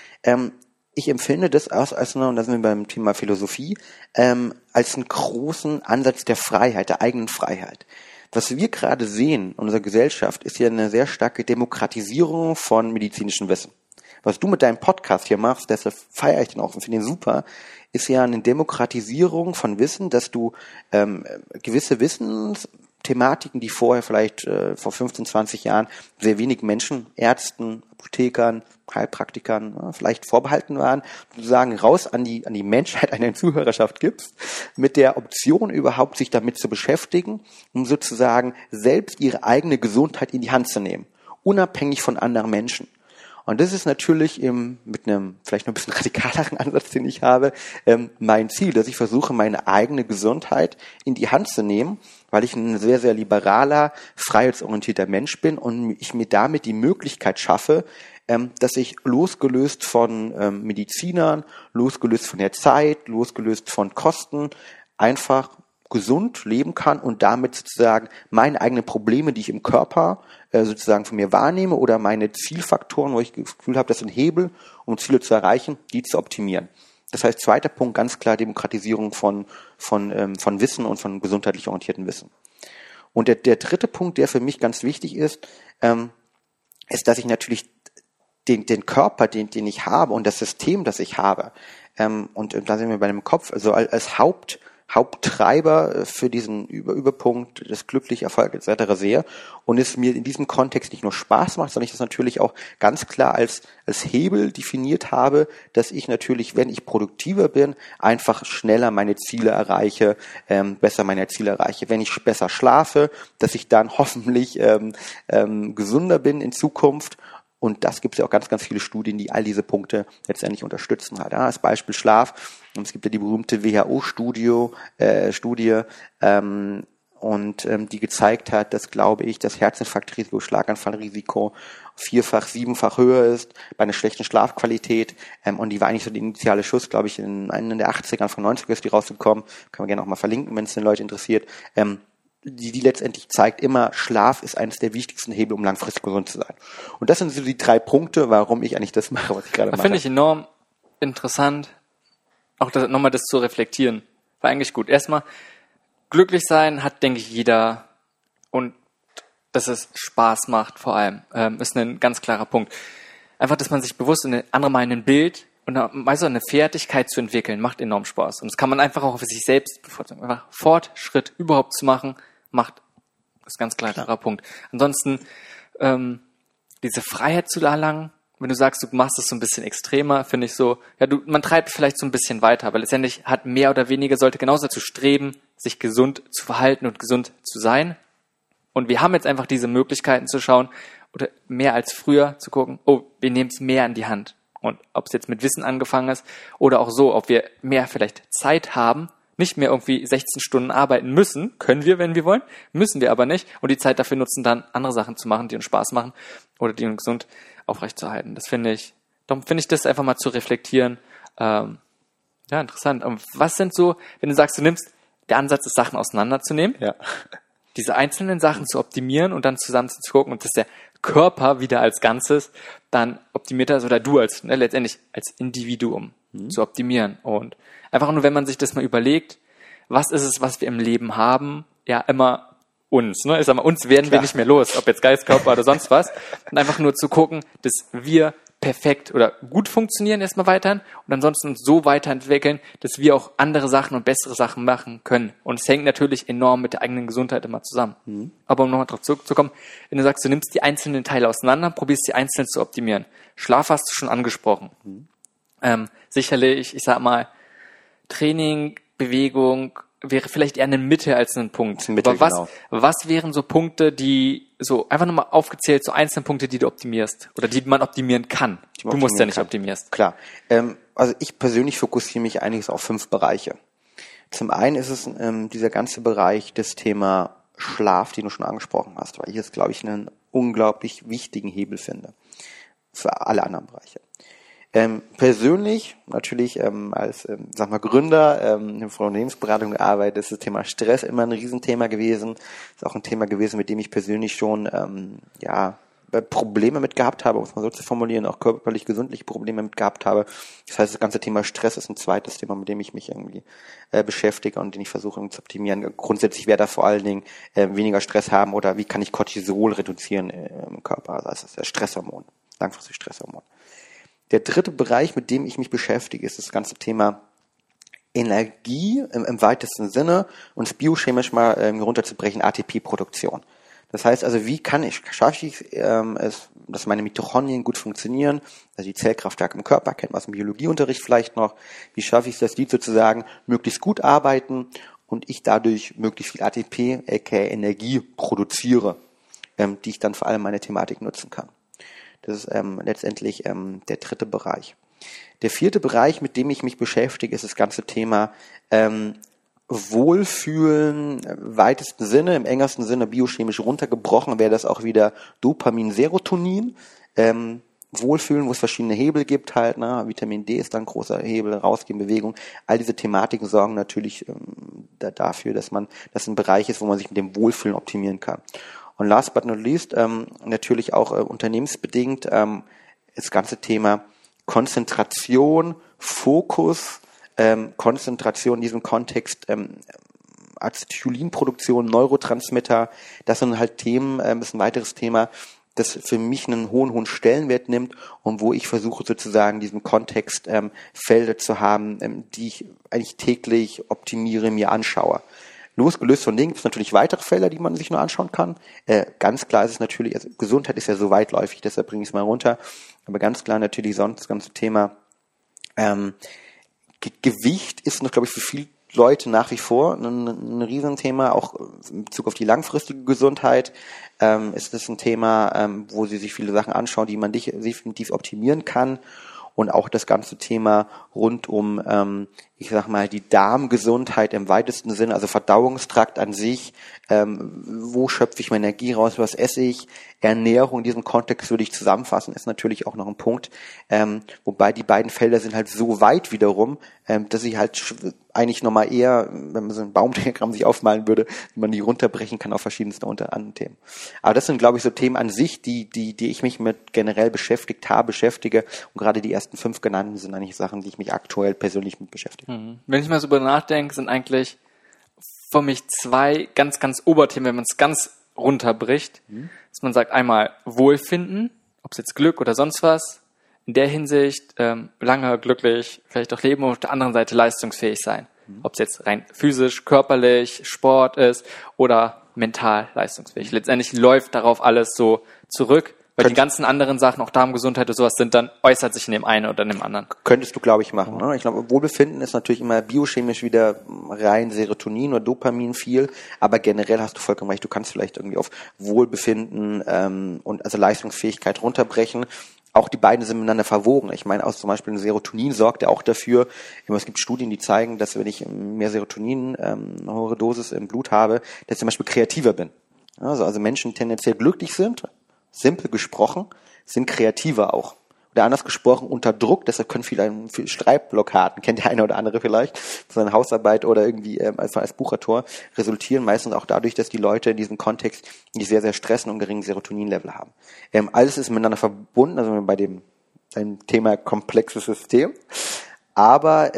ich empfinde das als, und da sind wir beim Thema Philosophie, als einen großen Ansatz der Freiheit, der eigenen Freiheit. Was wir gerade sehen in unserer Gesellschaft, ist ja eine sehr starke Demokratisierung von medizinischem Wissen. Was du mit deinem Podcast hier machst, deshalb feiere ich den auch und finde den super, ist ja eine Demokratisierung von Wissen, dass du gewisse Wissensthematiken, die vorher vielleicht vor 15, 20 Jahren sehr wenigen Menschen, Ärzten, Apothekern, Heilpraktikern vielleicht vorbehalten waren, sozusagen raus an die Menschheit, an die Zuhörerschaft gibst, mit der Option überhaupt, sich damit zu beschäftigen, um sozusagen selbst ihre eigene Gesundheit in die Hand zu nehmen, unabhängig von anderen Menschen. Und das ist natürlich mit einem vielleicht noch ein bisschen radikaleren Ansatz, den ich habe, mein Ziel, dass ich versuche, meine eigene Gesundheit in die Hand zu nehmen, weil ich ein sehr, sehr liberaler, freiheitsorientierter Mensch bin und ich mir damit die Möglichkeit schaffe, dass ich losgelöst von Medizinern, losgelöst von der Zeit, losgelöst von Kosten, einfach gesund leben kann und damit sozusagen meine eigenen Probleme, die ich im Körper sozusagen von mir wahrnehme oder meine Zielfaktoren, wo ich das Gefühl habe, das sind Hebel, um Ziele zu erreichen, die zu optimieren. Das heißt, zweiter Punkt, ganz klar Demokratisierung von Wissen und von gesundheitlich orientierten Wissen. Und der dritte Punkt, der für mich ganz wichtig ist, ist, dass ich natürlich den Körper, den ich habe und das System, das ich habe, und da sind wir bei dem Kopf, also als Haupttreiber für diesen Überpunkt des glücklichen Erfolgs etc. sehe und es mir in diesem Kontext nicht nur Spaß macht, sondern ich das natürlich auch ganz klar als Hebel definiert habe, dass ich natürlich, wenn ich produktiver bin, einfach schneller meine Ziele erreiche, besser meine Ziele erreiche. Wenn ich besser schlafe, dass ich dann hoffentlich gesünder bin in Zukunft. Und das gibt es ja auch ganz, ganz viele Studien, die all diese Punkte letztendlich unterstützen halt. Ja, als Beispiel Schlaf. Es gibt ja die berühmte WHO-Studie, die gezeigt hat, dass, glaube ich, das Herzinfarktrisiko, Schlaganfallrisiko vierfach, siebenfach höher ist bei einer schlechten Schlafqualität. Und die war eigentlich so der initiale Schuss, glaube ich, in den 80ern, von 90ern ist die rausgekommen. Kann man gerne auch mal verlinken, wenn es den Leuten interessiert. die letztendlich zeigt immer, Schlaf ist eines der wichtigsten Hebel, um langfristig gesund zu sein. Und das sind so die drei Punkte, warum ich eigentlich das mache, was ich gerade mache. Das finde ich enorm interessant, auch nochmal das zu reflektieren. War eigentlich gut. Erstmal, glücklich sein hat, denke ich, jeder, und dass es Spaß macht vor allem, ist ein ganz klarer Punkt. Einfach, dass man sich bewusst ein Bild und meist auch eine Fertigkeit zu entwickeln, macht enorm Spaß. Und das kann man einfach auch für sich selbst bevorzugen. Einfach Fortschritt überhaupt zu machen, ist ganz klarer Punkt. Ansonsten diese Freiheit zu erlangen, wenn du sagst, du machst es so ein bisschen extremer, finde ich so, ja, man treibt vielleicht so ein bisschen weiter, aber letztendlich hat mehr oder weniger, sollte genauso dazu streben, sich gesund zu verhalten und gesund zu sein. Und wir haben jetzt einfach diese Möglichkeiten zu schauen oder mehr als früher zu gucken, oh, wir nehmen es mehr in die Hand. Und ob es jetzt mit Wissen angefangen ist oder auch so, ob wir mehr vielleicht Zeit haben, nicht mehr irgendwie 16 Stunden arbeiten müssen, können wir, wenn wir wollen, müssen wir aber nicht. Und die Zeit dafür nutzen, dann andere Sachen zu machen, die uns Spaß machen oder die uns gesund aufrechtzuerhalten. Darum finde ich das einfach mal zu reflektieren, ja, interessant. Und was sind so, wenn du sagst, der Ansatz ist, Sachen auseinanderzunehmen, ja, diese einzelnen Sachen zu optimieren und dann zusammen zu gucken, und dass der Körper wieder als Ganzes dann optimiert ist, oder du als, letztendlich als Individuum zu optimieren. Und einfach nur, wenn man sich das mal überlegt, was ist es, was wir im Leben haben? Ja, immer uns. Ich sag mal, uns werden wir nicht mehr los, ob jetzt Geist, Körper oder sonst was. Und einfach nur zu gucken, dass wir perfekt oder gut funktionieren erstmal weiterhin und ansonsten uns so weiterentwickeln, dass wir auch andere Sachen und bessere Sachen machen können. Und es hängt natürlich enorm mit der eigenen Gesundheit immer zusammen. Aber um nochmal drauf zurückzukommen, wenn du sagst, du nimmst die einzelnen Teile auseinander, probierst die einzeln zu optimieren. Schlaf hast du schon angesprochen. Sicherlich, ich sag mal, Training, Bewegung wäre vielleicht eher eine Mitte als ein Punkt. Aber was wären so Punkte, die so, einfach nochmal aufgezählt, so einzelne Punkte, die du optimierst oder die man optimieren kann. Du musst ja nicht optimieren. Klar. Also ich persönlich fokussiere mich eigentlich auf 5 Bereiche. Zum einen ist es dieser ganze Bereich des Thema Schlaf, den du schon angesprochen hast, weil ich jetzt, glaube ich, einen unglaublich wichtigen Hebel finde für alle anderen Bereiche. Persönlich, natürlich als Gründer in der Unternehmensberatung gearbeitet, ist das Thema Stress immer ein Riesenthema gewesen. Ist auch ein Thema gewesen, mit dem ich persönlich schon Probleme mit gehabt habe, um es mal so zu formulieren, auch körperlich, gesundliche Probleme mit gehabt habe. Das heißt, das ganze Thema Stress ist ein zweites Thema, mit dem ich mich irgendwie beschäftige und den ich versuche zu optimieren. Grundsätzlich wäre da vor allen Dingen weniger Stress haben, oder wie kann ich Cortisol reduzieren im Körper. Also das ist das Stresshormon, langfristig Stresshormon. Der dritte Bereich, mit dem ich mich beschäftige, ist das ganze Thema Energie im weitesten Sinne, und es biochemisch mal runterzubrechen, ATP-Produktion. Das heißt also, schaffe ich es, dass meine Mitochondrien gut funktionieren, also die Zellkraftwerke im Körper, kennt man aus dem Biologieunterricht vielleicht noch, wie schaffe ich es, dass die sozusagen möglichst gut arbeiten und ich dadurch möglichst viel ATP, aka Energie, produziere, die ich dann vor allem meine Thematik nutzen kann. Das ist letztendlich der dritte Bereich. Der vierte Bereich, mit dem ich mich beschäftige, ist das ganze Thema Wohlfühlen im weitesten Sinne, im engersten Sinne biochemisch runtergebrochen, wäre das auch wieder Dopamin, Serotonin. Wohlfühlen, wo es verschiedene Hebel gibt halt, Vitamin D ist dann ein großer Hebel, rausgehen, Bewegung. All diese Thematiken sorgen natürlich dafür, dass ein Bereich ist, wo man sich mit dem Wohlfühlen optimieren kann. Und last but not least, natürlich auch unternehmensbedingt, das ganze Thema Konzentration, Fokus, Konzentration in diesem Kontext, Acetylinproduktion, Neurotransmitter, das sind halt Themen, ist ein weiteres Thema, das für mich einen hohen Stellenwert nimmt und wo ich versuche sozusagen diesen Kontext Felder zu haben, die ich eigentlich täglich optimiere, mir anschaue. Losgelöst von denen gibt es natürlich weitere Felder, die man sich nur anschauen kann. Ganz klar ist es natürlich, also Gesundheit ist ja so weitläufig, deshalb bringe ich es mal runter. Aber ganz klar natürlich sonst das ganze Thema Gewicht ist noch, glaube ich, für viele Leute nach wie vor ein Riesenthema, auch in Bezug auf die langfristige Gesundheit. Ist es ein Thema, wo sie sich viele Sachen anschauen, die man definitiv optimieren kann. Und auch das ganze Thema rund um ich sag mal, die Darmgesundheit im weitesten Sinne, also Verdauungstrakt an sich, wo schöpfe ich meine Energie raus, was esse ich, Ernährung in diesem Kontext würde ich zusammenfassen, ist natürlich auch noch ein Punkt, wobei die beiden Felder sind halt so weit wiederum, dass ich halt eigentlich nochmal eher, wenn man so ein Baumdiagramm sich aufmalen würde, man die runterbrechen kann auf verschiedenste anderen Themen. Aber das sind, glaube ich, so Themen an sich, die ich mich mit generell beschäftige und gerade die ersten 5 genannten sind eigentlich Sachen, die ich mich aktuell persönlich mit beschäftige. Wenn ich mal so über nachdenke, sind eigentlich für mich 2 ganz, ganz Oberthemen, wenn man es ganz runterbricht, dass man sagt, einmal Wohlfinden, ob es jetzt Glück oder sonst was, in der Hinsicht lange glücklich, vielleicht auch leben und auf der anderen Seite leistungsfähig sein. Ob es jetzt rein physisch, körperlich, Sport ist oder mental leistungsfähig. Letztendlich läuft darauf alles so zurück. Weil die ganzen anderen Sachen, auch Darmgesundheit und sowas sind, dann äußert sich in dem einen oder in dem anderen. Könntest du, glaube ich, machen. Ne? Ich glaube, Wohlbefinden ist natürlich immer biochemisch wieder rein Serotonin oder Dopamin viel, aber generell hast du vollkommen recht, du kannst vielleicht irgendwie auf Wohlbefinden und also Leistungsfähigkeit runterbrechen. Auch die beiden sind miteinander verwogen. Ich meine, aus zum Beispiel Serotonin sorgt ja auch dafür, es gibt Studien, die zeigen, dass wenn ich mehr Serotonin, eine höhere Dosis im Blut habe, dass ich zum Beispiel kreativer bin. Also Menschen tendenziell glücklich sind, simpel gesprochen, sind kreativer auch. Oder anders gesprochen, unter Druck, deshalb können viele Schreibblockaden, kennt der eine oder andere vielleicht, seine Hausarbeit oder irgendwie als Buchautor, resultieren meistens auch dadurch, dass die Leute in diesem Kontext nicht sehr, sehr stressen und geringen Serotoninlevel haben. Alles ist miteinander verbunden, also bei dem Thema komplexes System. Aber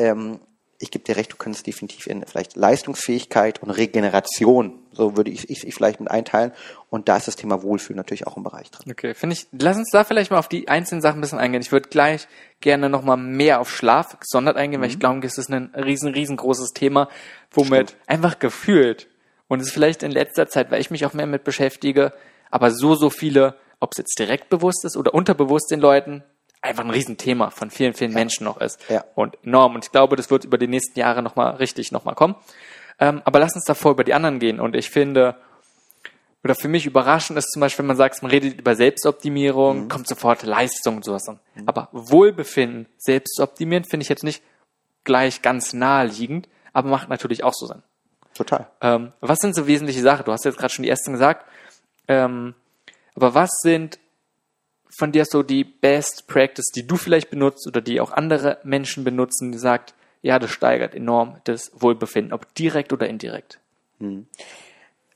ich gebe dir recht, du könntest definitiv in vielleicht Leistungsfähigkeit und Regeneration, so würde ich vielleicht mit einteilen. Und da ist das Thema Wohlfühlen natürlich auch im Bereich drin. Okay, finde ich, lass uns da vielleicht mal auf die einzelnen Sachen ein bisschen eingehen. Ich würde gleich gerne nochmal mehr auf Schlaf gesondert eingehen, weil ich glaube, es ist ein riesengroßes Thema, womit einfach gefühlt, und es ist vielleicht in letzter Zeit, weil ich mich auch mehr mit beschäftige, aber so viele, ob es jetzt direkt bewusst ist oder unterbewusst den Leuten, einfach ein Riesenthema von vielen, vielen Menschen noch ist. Ja. Und enorm. Und ich glaube, das wird über die nächsten Jahre nochmal kommen. Aber lass uns davor über die anderen gehen. Und ich finde, oder für mich überraschend ist zum Beispiel, wenn man sagt, man redet über Selbstoptimierung, kommt sofort Leistung und sowas an. Aber Wohlbefinden, Selbstoptimieren finde ich jetzt nicht gleich ganz naheliegend, aber macht natürlich auch so Sinn. Total. Was sind so wesentliche Sachen? Du hast jetzt gerade schon die ersten gesagt. Aber was sind von dir so die Best Practice, die du vielleicht benutzt oder die auch andere Menschen benutzen, die sagt, ja, das steigert enorm das Wohlbefinden, ob direkt oder indirekt?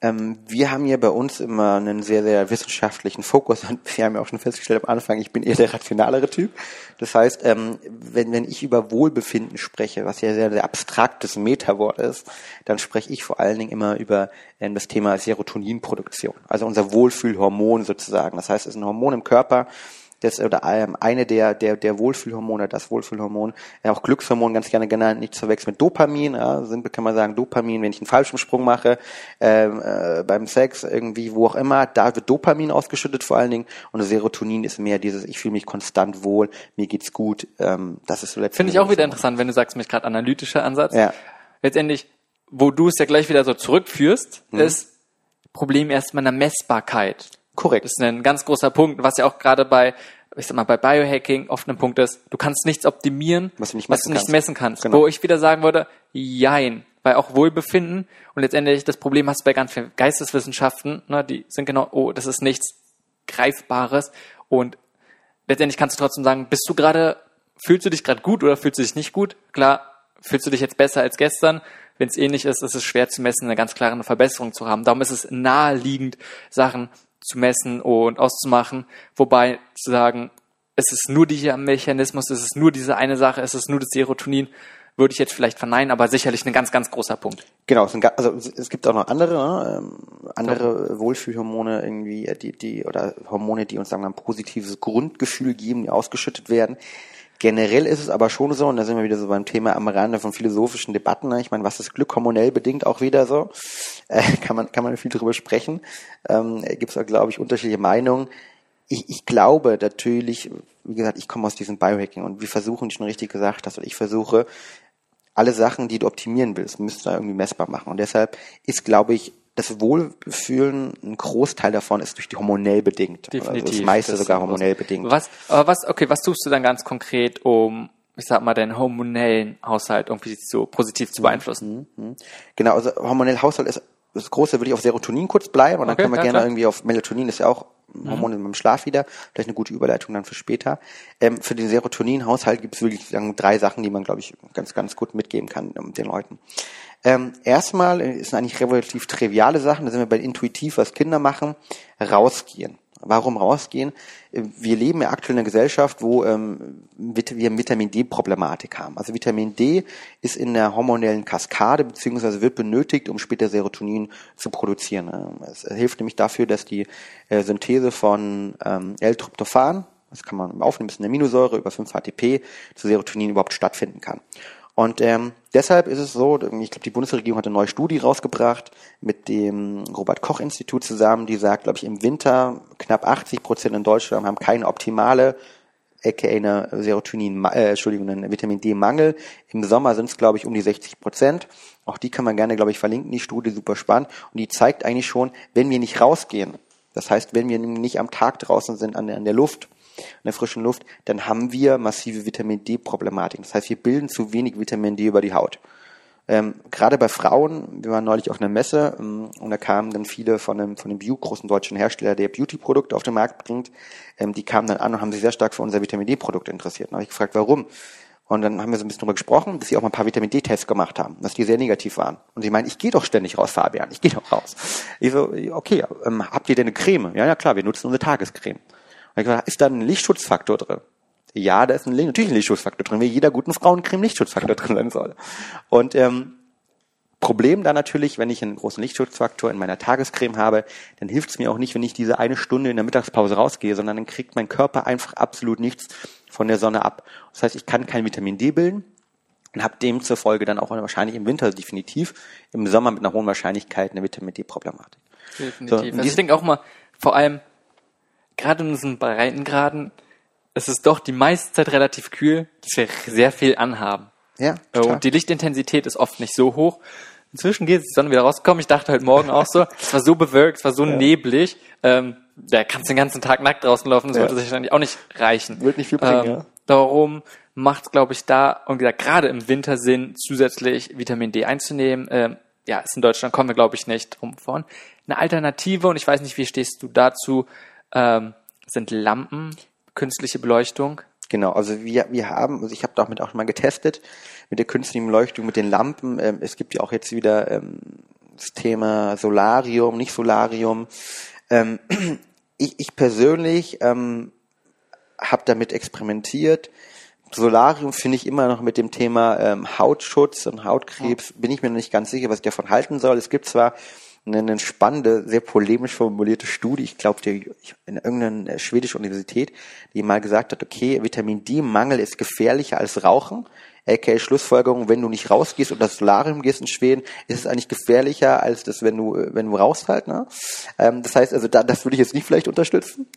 Wir haben ja bei uns immer einen sehr, sehr wissenschaftlichen Fokus und wir haben ja auch schon festgestellt am Anfang, ich bin eher der rationalere Typ. Das heißt, wenn ich über Wohlbefinden spreche, was ja sehr, sehr abstraktes Metawort ist, dann spreche ich vor allen Dingen immer über das Thema Serotoninproduktion, also unser Wohlfühlhormon sozusagen. Das heißt, es ist ein Hormon im Körper, eine der Wohlfühlhormone, das Wohlfühlhormon, auch Glückshormon ganz gerne genannt, nicht zu verwechseln mit Dopamin, simpel kann man sagen, Dopamin, wenn ich einen Fallschirmsprung mache, beim Sex, irgendwie, wo auch immer, da wird Dopamin ausgeschüttet vor allen Dingen und Serotonin ist mehr dieses, ich fühle mich konstant wohl, mir geht's gut, das ist so letztendlich. Finde ich auch wieder interessant, wenn du sagst, mich gerade analytischer Ansatz. Ja. Letztendlich, wo du es ja gleich wieder so zurückführst, ist Problem erstmal einer Messbarkeit. Korrekt. Das ist ein ganz großer Punkt, was ja auch gerade bei Biohacking oft ein Punkt ist. Du kannst nichts optimieren, was du nicht messen kannst. Genau. Wo ich wieder sagen würde, jein, weil auch Wohlbefinden und letztendlich das Problem hast du bei ganz vielen Geisteswissenschaften, ne, die sind genau, das ist nichts Greifbares und letztendlich kannst du trotzdem sagen, fühlst du dich gerade gut oder fühlst du dich nicht gut? Klar, fühlst du dich jetzt besser als gestern? Wenn es ähnlich ist, ist es schwer zu messen, eine ganz klare Verbesserung zu haben. Darum ist es naheliegend, Sachen zu messen und auszumachen, wobei zu sagen, es ist nur dieser Mechanismus, es ist nur diese eine Sache, es ist nur das Serotonin, würde ich jetzt vielleicht verneinen, aber sicherlich ein ganz, ganz großer Punkt. Genau, also es gibt auch noch andere Wohlfühlhormone irgendwie, oder Hormone, die uns sagen, ein positives Grundgefühl geben, die ausgeschüttet werden. Generell ist es aber schon so, und da sind wir wieder so beim Thema am Rande von philosophischen Debatten. Ich meine, was ist Glück hormonell bedingt auch wieder so? Kann man viel drüber sprechen. Gibt es auch, glaube ich, unterschiedliche Meinungen. Ich glaube natürlich, wie gesagt, ich komme aus diesem Biohacking und wir versuchen, wie schon richtig gesagt hast, und ich versuche, alle Sachen, die du optimieren willst, müsst du irgendwie messbar machen. Und deshalb ist, glaube ich, das Wohlfühlen, ein Großteil davon ist durch die hormonell bedingt. Definitiv. Also das meiste sogar hormonell bedingt. Was tust du dann ganz konkret, um ich sag mal, deinen hormonellen Haushalt irgendwie so positiv zu beeinflussen. Genau, also hormonell Haushalt ist das Große, würde ich auf Serotonin kurz bleiben und dann können wir gerne irgendwie auf Melatonin, ist ja auch Hormone beim Schlaf wieder, vielleicht eine gute Überleitung dann für später. Für den Serotonin-Haushalt gibt es wirklich drei Sachen, die man, glaube ich, ganz, ganz gut mitgeben kann den Leuten. Erstmal sind eigentlich relativ triviale Sachen, da sind wir bei intuitiv, was Kinder machen, rausgehen. Warum rausgehen? Wir leben ja aktuell in einer Gesellschaft, wo wir Vitamin-D-Problematik haben. Also Vitamin D ist in der hormonellen Kaskade beziehungsweise wird benötigt, um später Serotonin zu produzieren. Es hilft nämlich dafür, dass die Synthese von L-Tryptophan, das kann man aufnehmen, ist eine Aminosäure über 5-HTP, zu Serotonin überhaupt stattfinden kann. Und deshalb ist es so, ich glaube, die Bundesregierung hat eine neue Studie rausgebracht mit dem Robert-Koch-Institut zusammen, die sagt, glaube ich, im Winter knapp 80% in Deutschland haben keine optimale, aka eine einen Vitamin-D-Mangel. Im Sommer sind es, glaube ich, um die 60%. Auch die kann man gerne, glaube ich, verlinken, die Studie, super spannend. Und die zeigt eigentlich schon, wenn wir nicht rausgehen, das heißt, wenn wir nicht am Tag draußen sind, an der Luft, in der frischen Luft, dann haben wir massive Vitamin-D-Problematiken. Das heißt, wir bilden zu wenig Vitamin D über die Haut. Gerade bei Frauen, wir waren neulich auf einer Messe und da kamen dann viele von einem großen deutschen Hersteller, der Beauty-Produkte auf den Markt bringt, die kamen dann an und haben sich sehr stark für unser Vitamin-D-Produkt interessiert. Dann habe ich gefragt, warum? Und dann haben wir so ein bisschen drüber gesprochen, dass sie auch mal ein paar Vitamin-D-Tests gemacht haben, dass die sehr negativ waren. Und sie meinen, ich gehe doch ständig raus, Fabian, ich gehe doch raus. Ich so, okay, habt ihr denn eine Creme? Ja, klar, wir nutzen unsere Tagescreme. Ist da ein Lichtschutzfaktor drin? Ja, da ist natürlich ein Lichtschutzfaktor drin, wie jeder guten Frauencreme Lichtschutzfaktor drin sein soll. Und Problem da natürlich, wenn ich einen großen Lichtschutzfaktor in meiner Tagescreme habe, dann hilft es mir auch nicht, wenn ich diese eine Stunde in der Mittagspause rausgehe, sondern dann kriegt mein Körper einfach absolut nichts von der Sonne ab. Das heißt, ich kann kein Vitamin D bilden und habe demzufolge dann auch wahrscheinlich im Winter definitiv, im Sommer mit einer hohen Wahrscheinlichkeit eine Vitamin D-Problematik. Definitiv. So, also ich denke auch mal, vor allem gerade in unseren Breitengraden ist es doch die meiste Zeit relativ kühl, dass wir sehr viel anhaben. Ja, total. Und die Lichtintensität ist oft nicht so hoch. Inzwischen geht die Sonne wieder rausgekommen. Ich dachte heute Morgen auch so, es war so bewölkt, es war so neblig. Da kannst du den ganzen Tag nackt draußen laufen, das würde sich auch nicht reichen. Wird nicht viel bringen, ja. Darum macht es, glaube ich, da und gerade im Winter Sinn, zusätzlich Vitamin D einzunehmen. Ist in Deutschland, kommen wir, glaube ich, nicht drum von. Eine Alternative, und ich weiß nicht, wie stehst du dazu, sind Lampen, künstliche Beleuchtung? Genau, also ich habe damit auch schon mal getestet, mit der künstlichen Beleuchtung, mit den Lampen. Es gibt ja auch jetzt wieder das Thema Solarium, nicht Solarium. Ich persönlich habe damit experimentiert. Solarium finde ich immer noch mit dem Thema Hautschutz und Hautkrebs, bin ich mir noch nicht ganz sicher, was ich davon halten soll. Es gibt zwar eine spannende, sehr polemisch formulierte Studie, ich glaube, in irgendeiner schwedischen Universität, die mal gesagt hat, okay, Vitamin-D-Mangel ist gefährlicher als Rauchen, aka Schlussfolgerung, wenn du nicht rausgehst oder ins Solarium gehst in Schweden, ist es eigentlich gefährlicher als das, wenn du rauchst halt, ne? Das heißt, also das würde ich jetzt nicht vielleicht unterstützen,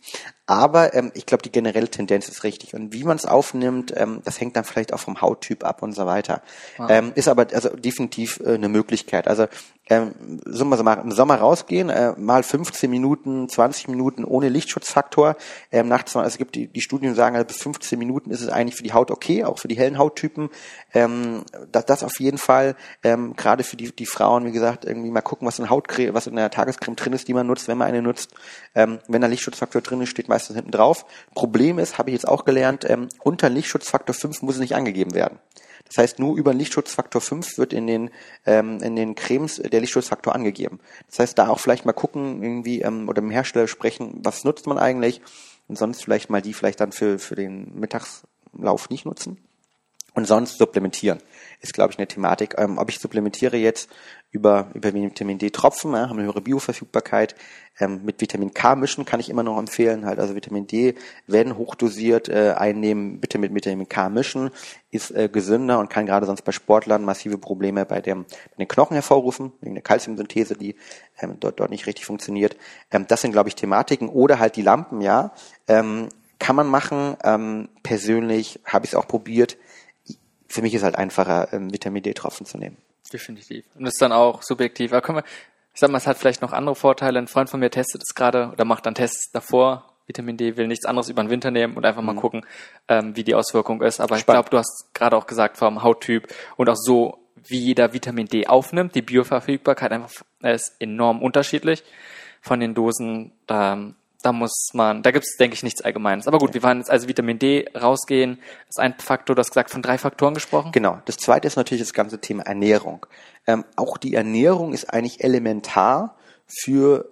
aber ich glaube, die generelle Tendenz ist richtig und wie man es aufnimmt, das hängt dann vielleicht auch vom Hauttyp ab und so weiter. Wow. Ist aber also definitiv eine Möglichkeit, also im Sommer rausgehen, mal 15 Minuten, 20 Minuten ohne Lichtschutzfaktor. Es gibt die Studien, sagen, also bis 15 Minuten ist es eigentlich für die Haut okay, auch für die hellen Hauttypen. Das auf jeden Fall, gerade für die Frauen, wie gesagt, irgendwie mal gucken, was in der Tagescreme drin ist, die man nutzt, wenn man eine nutzt. Wenn da Lichtschutzfaktor drin ist, steht meistens hinten drauf. Problem ist, habe ich jetzt auch gelernt, unter Lichtschutzfaktor 5 muss es nicht angegeben werden. Das heißt, nur über den Lichtschutzfaktor 5 wird in den Cremes der Lichtschutzfaktor angegeben. Das heißt, da auch vielleicht mal gucken, irgendwie, oder mit dem Hersteller sprechen, was nutzt man eigentlich? Und sonst vielleicht mal die dann für den Mittagslauf nicht nutzen. Und sonst supplementieren. Ist, glaube ich, eine Thematik. Ob ich supplementiere jetzt über Vitamin D-Tropfen, haben eine höhere Bioverfügbarkeit, mit Vitamin K mischen kann ich immer noch empfehlen, halt, also Vitamin D, wenn hochdosiert einnehmen, bitte mit Vitamin K mischen, ist gesünder und kann gerade sonst bei Sportlern massive Probleme bei den Knochen hervorrufen, wegen der Kalziumsynthese, die dort nicht richtig funktioniert. Das sind, glaube ich, Thematiken oder halt die Lampen, ja, kann man machen, persönlich habe ich es auch probiert. Für mich ist halt einfacher, Vitamin D-Tropfen zu nehmen. Definitiv. Und das ist dann auch subjektiv. Aber ich sag mal, es hat vielleicht noch andere Vorteile. Ein Freund von mir testet es gerade oder macht dann Tests davor Vitamin D, will nichts anderes über den Winter nehmen und einfach mal gucken, wie die Auswirkung ist. Aber ich glaube, du hast gerade auch gesagt, vom Hauttyp und auch so, wie jeder Vitamin D aufnimmt, die Bioverfügbarkeit einfach ist enorm unterschiedlich von den Dosen. Da gibt es, denke ich, nichts Allgemeines. Aber gut, wir waren jetzt also Vitamin D rausgehen, ist ein Faktor, du hast gesagt, von 3 Faktoren gesprochen. Genau. Das zweite ist natürlich das ganze Thema Ernährung. Auch die Ernährung ist eigentlich elementar für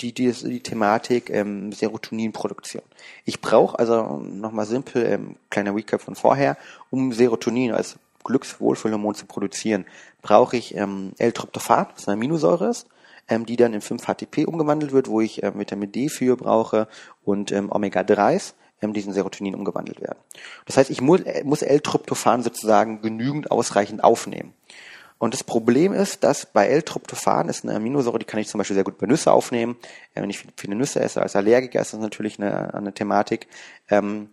die Thematik Serotoninproduktion. Ich brauche also nochmal simpel, kleiner Recap von vorher, um Serotonin als Glückswohlfühlhormon zu produzieren, brauche ich L-Tryptophan, was eine Aminosäure ist, die dann in 5-HTP umgewandelt wird, wo ich Vitamin D für brauche und Omega-3s, die in Serotonin umgewandelt werden. Das heißt, ich muss L-Tryptophan sozusagen genügend ausreichend aufnehmen. Und das Problem ist, dass bei L-Tryptophan ist eine Aminosäure, die kann ich zum Beispiel sehr gut bei Nüsse aufnehmen. Wenn ich viele Nüsse esse, als Allergiker ist das natürlich eine Thematik. Wenn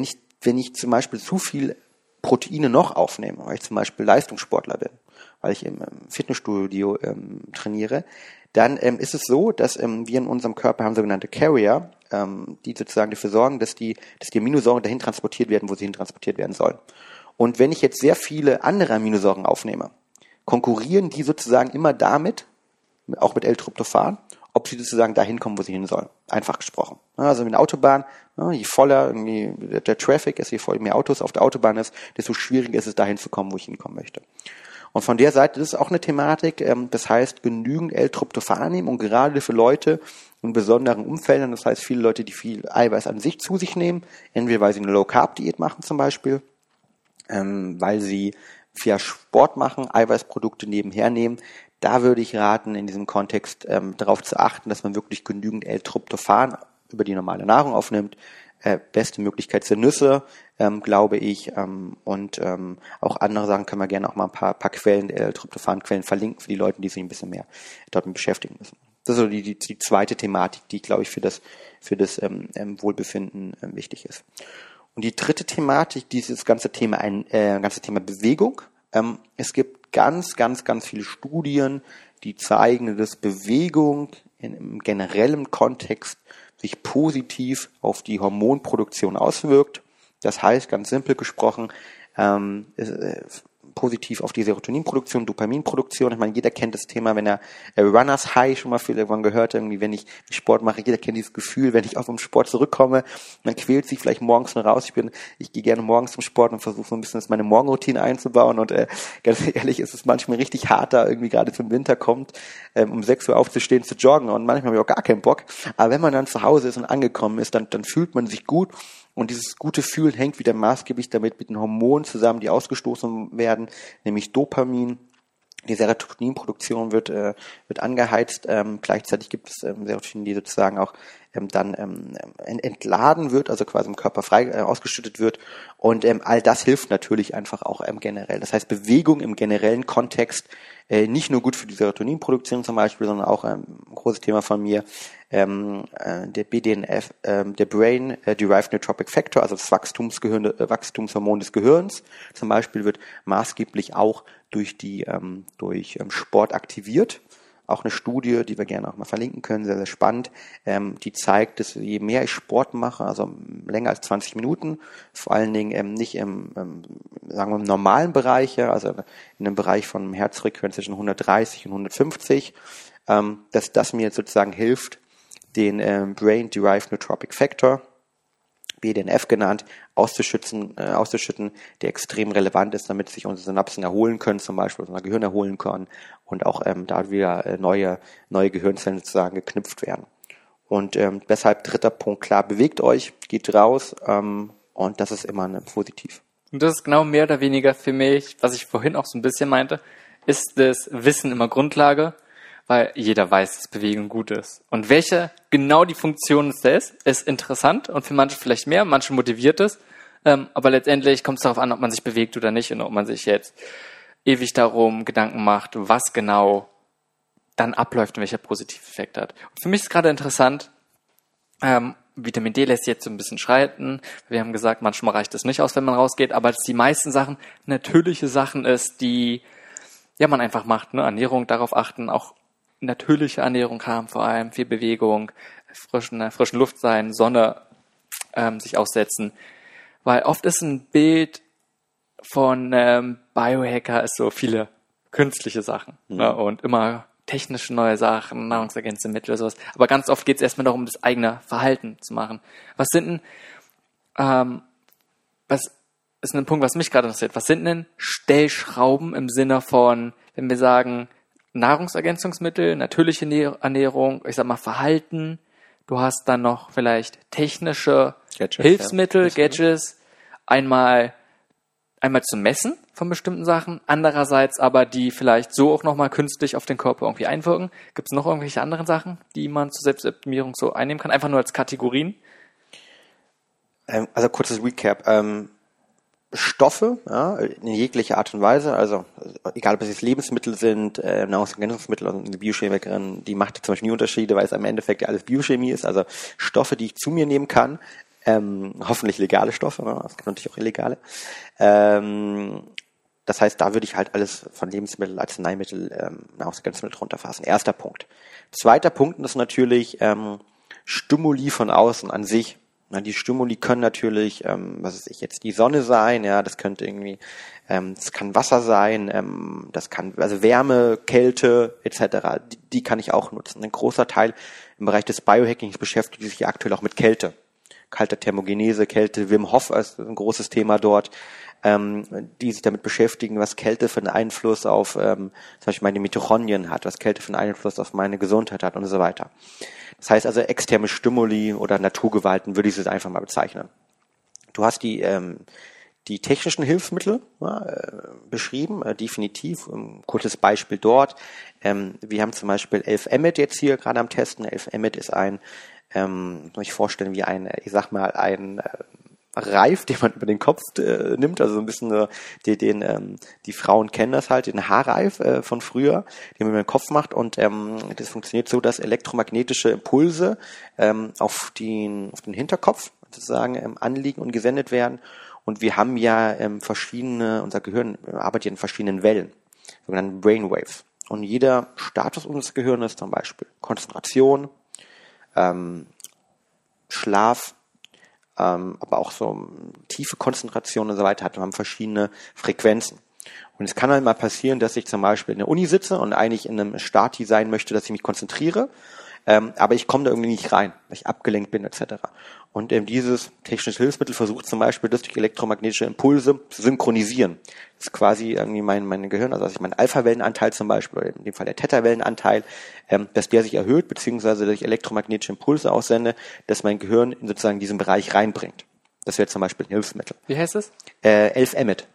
ich zum Beispiel zu viel Proteine noch aufnehme, weil ich zum Beispiel Leistungssportler bin, weil ich im Fitnessstudio trainiere, dann ist es so, dass wir in unserem Körper haben sogenannte Carrier, die sozusagen dafür sorgen, dass die Aminosäuren dahin transportiert werden, wo sie hin transportiert werden sollen. Und wenn ich jetzt sehr viele andere Aminosäuren aufnehme, konkurrieren die sozusagen immer damit, auch mit L-Tryptophan, ob sie sozusagen dahin kommen, wo sie hin sollen. Einfach gesprochen. Also mit der Autobahn, je voller der Traffic ist, je mehr Autos auf der Autobahn ist, desto schwieriger ist es, dahin zu kommen, wo ich hinkommen möchte. Und von der Seite, das ist auch eine Thematik, das heißt, genügend L-Tryptophan nehmen und gerade für Leute in besonderen Umfeldern, das heißt, viele Leute, die viel Eiweiß an sich zu sich nehmen, entweder weil sie eine Low-Carb-Diät machen zum Beispiel, weil sie viel Sport machen, Eiweißprodukte nebenher nehmen. Da würde ich raten, in diesem Kontext darauf zu achten, dass man wirklich genügend L-Tryptophan über die normale Nahrung aufnimmt. Beste Möglichkeit sind Nüsse, glaube ich. Und auch andere Sachen können wir gerne auch mal ein paar Quellen, L-Tryptophan-Quellen verlinken für die Leute, die sich ein bisschen mehr dort beschäftigen müssen. Das ist so die zweite Thematik, die, glaube ich, für das Wohlbefinden wichtig ist. Und die dritte Thematik, dieses ganze Thema Bewegung. Es gibt ganz, ganz, ganz viele Studien, die zeigen, dass Bewegung im generellen Kontext sich positiv auf die Hormonproduktion auswirkt. Das heißt, ganz simpel gesprochen, positiv auf die Serotoninproduktion, Dopaminproduktion. Ich meine, jeder kennt das Thema, wenn er Runners High schon mal viel irgendwann gehört, irgendwie, wenn ich Sport mache, jeder kennt dieses Gefühl, wenn ich aus dem Sport zurückkomme, man quält sich vielleicht morgens nur raus. Ich gehe gerne morgens zum Sport und versuche so ein bisschen meine Morgenroutine einzubauen und ganz ehrlich, ist es manchmal richtig hart, da irgendwie gerade zum Winter kommt, um 6 Uhr aufzustehen, zu joggen und manchmal habe ich auch gar keinen Bock. Aber wenn man dann zu Hause ist und angekommen ist, dann fühlt man sich gut. Und dieses gute Fühlen hängt wieder maßgeblich damit mit den Hormonen zusammen, die ausgestoßen werden, nämlich Dopamin. Die Serotoninproduktion wird angeheizt. Gleichzeitig gibt es Serotonin, die sozusagen auch dann entladen wird, also quasi im Körper frei ausgeschüttet wird. Und all das hilft natürlich einfach auch generell. Das heißt, Bewegung im generellen Kontext nicht nur gut für die Serotoninproduktion zum Beispiel, sondern auch ein großes Thema von mir, der BDNF, der Brain Derived Neurotropic Factor, also das Wachstumshormon des Gehirns zum Beispiel, wird maßgeblich auch durch Sport aktiviert. Auch eine Studie, die wir gerne auch mal verlinken können, sehr, sehr spannend, die zeigt, dass je mehr ich Sport mache, also länger als 20 Minuten, vor allen Dingen nicht im normalen Bereich, also in einem Bereich von Herzfrequenz zwischen 130 und 150, dass das mir jetzt sozusagen hilft, den Brain-Derived Neurotropic Factor, BDNF genannt, auszuschütten, der extrem relevant ist, damit sich unsere Synapsen erholen können, zum Beispiel unser Gehirn erholen können und auch da wieder neue Gehirnzellen sozusagen geknüpft werden. Und deshalb dritter Punkt, klar, bewegt euch, geht raus und das ist immer positiv. Und das ist genau mehr oder weniger für mich, was ich vorhin auch so ein bisschen meinte, ist das Wissen immer Grundlage, weil jeder weiß, dass Bewegung gut ist. Und welche genau die Funktion es ist interessant und für manche vielleicht mehr, manche motiviert es. Aber letztendlich kommt es darauf an, ob man sich bewegt oder nicht und ob man sich jetzt ewig darum Gedanken macht, was genau dann abläuft und welcher Positiveffekt hat. Und für mich ist gerade interessant, Vitamin D lässt sich jetzt so ein bisschen schreiten. Wir haben gesagt, manchmal reicht es nicht aus, wenn man rausgeht, aber dass die meisten Sachen natürliche Sachen ist, die ja man einfach macht. Ne? Ernährung, darauf achten, auch natürliche Ernährung haben, vor allem viel Bewegung, frischen Luft sein, Sonne sich aussetzen. Weil oft ist ein Bild von Biohacker ist so viele künstliche Sachen, ne? Und immer technische neue Sachen, Nahrungsergänzungsmittel, sowas. Aber ganz oft geht es erstmal darum, das eigene Verhalten zu machen. Was sind denn, was ist ein Punkt, was mich gerade interessiert, was sind denn Stellschrauben im Sinne von, wenn wir sagen, Nahrungsergänzungsmittel, natürliche Ernährung, ich sag mal Verhalten, du hast dann noch vielleicht technische Hilfsmittel, Gadgets, einmal zu messen von bestimmten Sachen, andererseits aber die vielleicht so auch nochmal künstlich auf den Körper irgendwie einwirken. Gibt es noch irgendwelche anderen Sachen, die man zur Selbstoptimierung so einnehmen kann? Einfach nur als Kategorien? Also kurzes Recap. Stoffe, ja, in jeglicher Art und Weise, also egal ob es jetzt Lebensmittel sind, Nahrungsergänzungsmittel, also eine Biochemikerin, die macht zum Beispiel nie Unterschiede, weil es am Endeffekt ja alles Biochemie ist, also Stoffe, die ich zu mir nehmen kann, hoffentlich legale Stoffe, ja, es gibt natürlich auch illegale. Das heißt, da würde ich halt alles von Lebensmittel, Arzneimittel, Nahrungsergänzungsmittel runterfassen. Erster Punkt. Zweiter Punkt ist natürlich Stimuli von außen an sich. Na, die Stimuli können natürlich, die Sonne sein, ja, das könnte irgendwie, das kann Wasser sein, das kann, also Wärme, Kälte, etc., die kann ich auch nutzen. Ein großer Teil im Bereich des Biohackings beschäftigt sich ja aktuell auch mit Kälte. Kalte Thermogenese, Kälte, Wim Hof ist ein großes Thema dort, die sich damit beschäftigen, was Kälte für einen Einfluss auf, zum Beispiel meine Mitochondrien hat, was Kälte für einen Einfluss auf meine Gesundheit hat und so weiter. Das heißt also, externe Stimuli oder Naturgewalten würde ich es einfach mal bezeichnen. Du hast die technischen Hilfsmittel beschrieben, definitiv. Kurzes Beispiel dort. Wir haben zum Beispiel Elf Emmet jetzt hier gerade am Testen. Elf Emmet ist ein, muss ich vorstellen, wie ein Reif, den man über den Kopf nimmt, also so ein bisschen die Frauen kennen das halt, den Haarreif von früher, den man über den Kopf macht, und das funktioniert so, dass elektromagnetische Impulse auf den Hinterkopf sozusagen anliegen und gesendet werden, und wir haben ja unser Gehirn arbeitet in verschiedenen Wellen, sogenannten Brainwaves, und jeder Status unseres Gehirns ist zum Beispiel Konzentration, Schlaf, aber auch so tiefe Konzentration und so weiter hat. Wir haben verschiedene Frequenzen. Und es kann halt mal passieren, dass ich zum Beispiel in der Uni sitze und eigentlich in einem Stati sein möchte, dass ich mich konzentriere, aber ich komme da irgendwie nicht rein, weil ich abgelenkt bin etc. Und dieses technische Hilfsmittel versucht zum Beispiel, das durch elektromagnetische Impulse zu synchronisieren. Das ist quasi irgendwie mein Gehirn, also dass ich meinen Alpha-Wellenanteil zum Beispiel, oder in dem Fall der Theta-Wellenanteil, dass der sich erhöht, beziehungsweise durch elektromagnetische Impulse aussende, dass mein Gehirn in sozusagen diesen Bereich reinbringt. Das wäre zum Beispiel ein Hilfsmittel. Wie heißt es? Elf Emmet.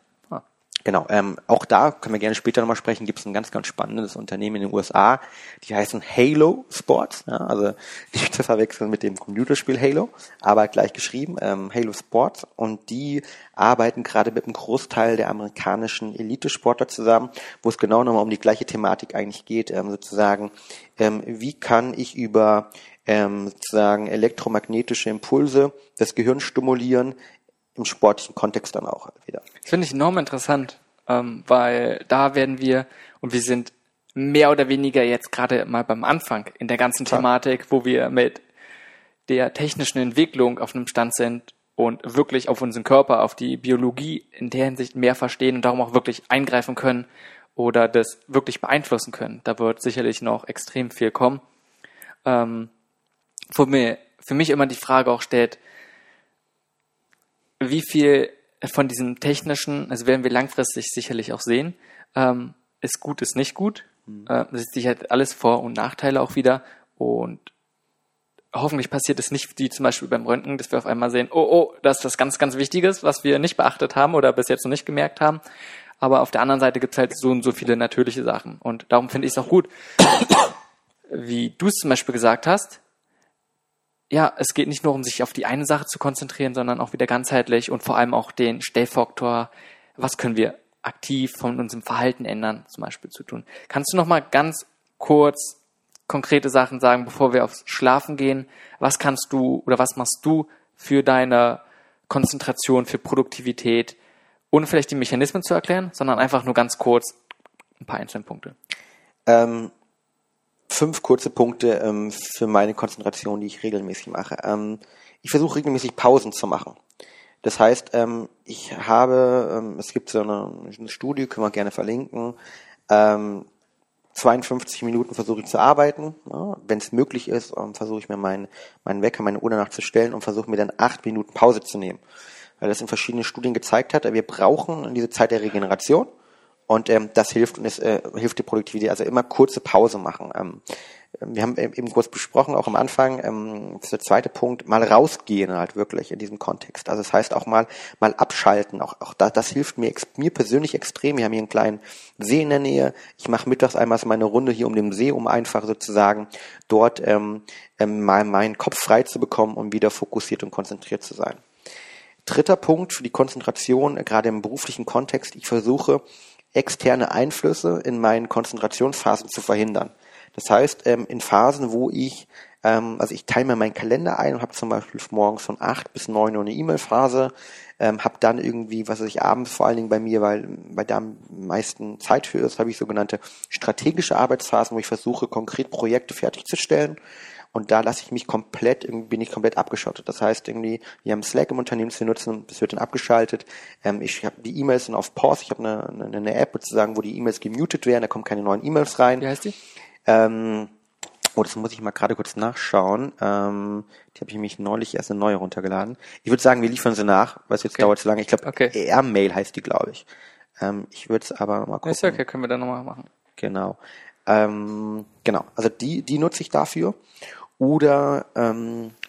Genau, auch da können wir gerne später nochmal sprechen, gibt es ein ganz, ganz spannendes Unternehmen in den USA, die heißen Halo Sports, ja, also nicht zu verwechseln mit dem Computerspiel Halo, aber gleich geschrieben, Halo Sports, und die arbeiten gerade mit einem Großteil der amerikanischen Elite-Sportler zusammen, wo es genau nochmal um die gleiche Thematik eigentlich geht, sozusagen, wie kann ich über sozusagen elektromagnetische Impulse das Gehirn stimulieren, im sportlichen Kontext dann auch wieder. Das finde ich enorm interessant, weil da werden wir, und wir sind mehr oder weniger jetzt gerade mal beim Anfang in der ganzen Thematik, wo wir mit der technischen Entwicklung auf einem Stand sind und wirklich auf unseren Körper, auf die Biologie in der Hinsicht mehr verstehen und darum auch wirklich eingreifen können oder das wirklich beeinflussen können. Da wird sicherlich noch extrem viel kommen. Für mich immer die Frage auch stellt, wie viel von diesem technischen, also werden wir langfristig sicherlich auch sehen, ist gut, ist nicht gut. Das ist sicher alles Vor- und Nachteile auch wieder. Und hoffentlich passiert es nicht, wie zum Beispiel beim Röntgen, dass wir auf einmal sehen, oh, das ist was ganz, ganz Wichtiges, was wir nicht beachtet haben oder bis jetzt noch nicht gemerkt haben. Aber auf der anderen Seite gibt es halt so und so viele natürliche Sachen. Und darum finde ich es auch gut, wie du es zum Beispiel gesagt hast, ja, es geht nicht nur um sich auf die eine Sache zu konzentrieren, sondern auch wieder ganzheitlich und vor allem auch den Stellfaktor, was können wir aktiv von unserem Verhalten ändern, zum Beispiel zu tun. Kannst du nochmal ganz kurz konkrete Sachen sagen, bevor wir aufs Schlafen gehen? Was kannst du oder was machst du für deine Konzentration, für Produktivität, ohne vielleicht die Mechanismen zu erklären, sondern einfach nur ganz kurz ein paar einzelne Punkte? 5 kurze Punkte für meine Konzentration, die ich regelmäßig mache. Ich versuche regelmäßig Pausen zu machen. Das heißt, ich habe, es gibt so eine Studie, können wir gerne verlinken, 52 Minuten versuche ich zu arbeiten. Ja, wenn es möglich ist, versuche ich mir meinen Wecker, meine Uhr danach zu stellen und versuche mir dann 8 Minuten Pause zu nehmen. Weil das in verschiedenen Studien gezeigt hat, wir brauchen diese Zeit der Regeneration und das hilft und es hilft der Produktivität. Also immer kurze Pause machen. Wir haben eben kurz besprochen, auch am Anfang, das ist der zweite Punkt, mal rausgehen halt wirklich in diesem Kontext. Also das heißt auch mal abschalten. Auch das hilft mir persönlich extrem. Wir haben hier einen kleinen See in der Nähe. Ich mache mittags einmal meine Runde hier um den See, um einfach sozusagen dort mal meinen Kopf frei zu bekommen und wieder fokussiert und konzentriert zu sein. Dritter Punkt für die Konzentration, gerade im beruflichen Kontext, ich versuche, externe Einflüsse in meinen Konzentrationsphasen zu verhindern. Das heißt, in Phasen, wo ich teile mir meinen Kalender ein und habe zum Beispiel morgens von 8 bis 9 Uhr eine E-Mail-Phase, habe dann irgendwie, was weiß ich, abends vor allen Dingen bei mir, weil da am meisten Zeit für ist, habe ich sogenannte strategische Arbeitsphasen, wo ich versuche, konkret Projekte fertigzustellen. Und da lasse ich mich bin ich komplett abgeschottet. Das heißt, irgendwie, wir haben Slack im Unternehmen zu nutzen, das wird dann abgeschaltet. Ich habe die E-Mails dann auf Pause, ich habe eine App sozusagen, wo die E-Mails gemutet werden, da kommen keine neuen E-Mails rein. Wie heißt die? Das muss ich mal gerade kurz nachschauen. Die habe ich mich neulich erst eine neue runtergeladen. Ich würde sagen, wir liefern sie nach, weil es jetzt dauert so lange. Ich glaube, ER-Mail heißt die, glaube ich. Ich würde es aber mal gucken. Ist okay, können wir dann nochmal machen. Genau. Also die nutze ich dafür. Oder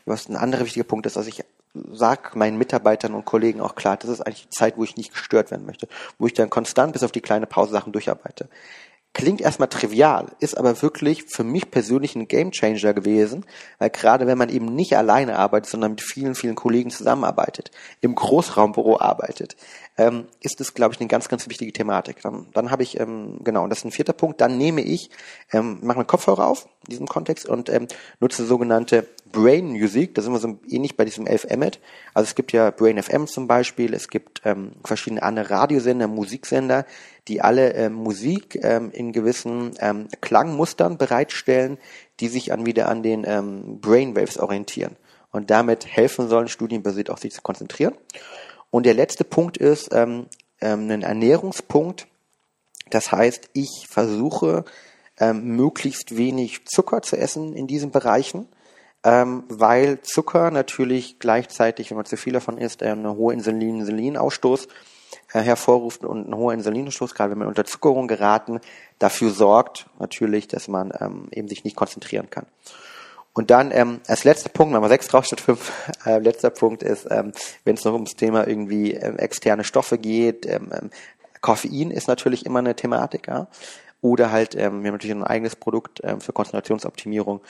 was ein anderer wichtiger Punkt ist, also ich sage meinen Mitarbeitern und Kollegen auch klar, das ist eigentlich die Zeit, wo ich nicht gestört werden möchte, wo ich dann konstant bis auf die kleine Pause Sachen durcharbeite. Klingt erstmal trivial, ist aber wirklich für mich persönlich ein Gamechanger gewesen, weil gerade wenn man eben nicht alleine arbeitet, sondern mit vielen, vielen Kollegen zusammenarbeitet, im Großraumbüro arbeitet, ist das, glaube ich, eine ganz, ganz wichtige Thematik. Dann habe ich, und das ist ein vierter Punkt, dann nehme ich, mache mir Kopfhörer auf in diesem Kontext und nutze sogenannte Brain Music, da sind wir so ähnlich bei diesem Elf Emmet. Also es gibt ja Brain FM zum Beispiel, es gibt verschiedene andere Radiosender, Musiksender, die alle Musik in gewissen Klangmustern bereitstellen, die sich wieder an den Brainwaves orientieren und damit helfen sollen, studienbasiert auch sich zu konzentrieren. Und der letzte Punkt ist ein Ernährungspunkt. Das heißt, ich versuche möglichst wenig Zucker zu essen in diesen Bereichen. Weil Zucker natürlich gleichzeitig, wenn man zu viel davon isst, eine hohe Insulinausstoß hervorruft und ein hoher Insulinausstoß, gerade wenn man unter Zuckerung geraten, dafür sorgt natürlich, dass man eben sich nicht konzentrieren kann. Und dann als letzter Punkt, wenn man 6 drauf statt 5, letzter Punkt ist, wenn es noch ums Thema irgendwie externe Stoffe geht, Koffein ist natürlich immer eine Thematik, ja? Oder halt, wir haben natürlich ein eigenes Produkt für Konzentrationsoptimierung.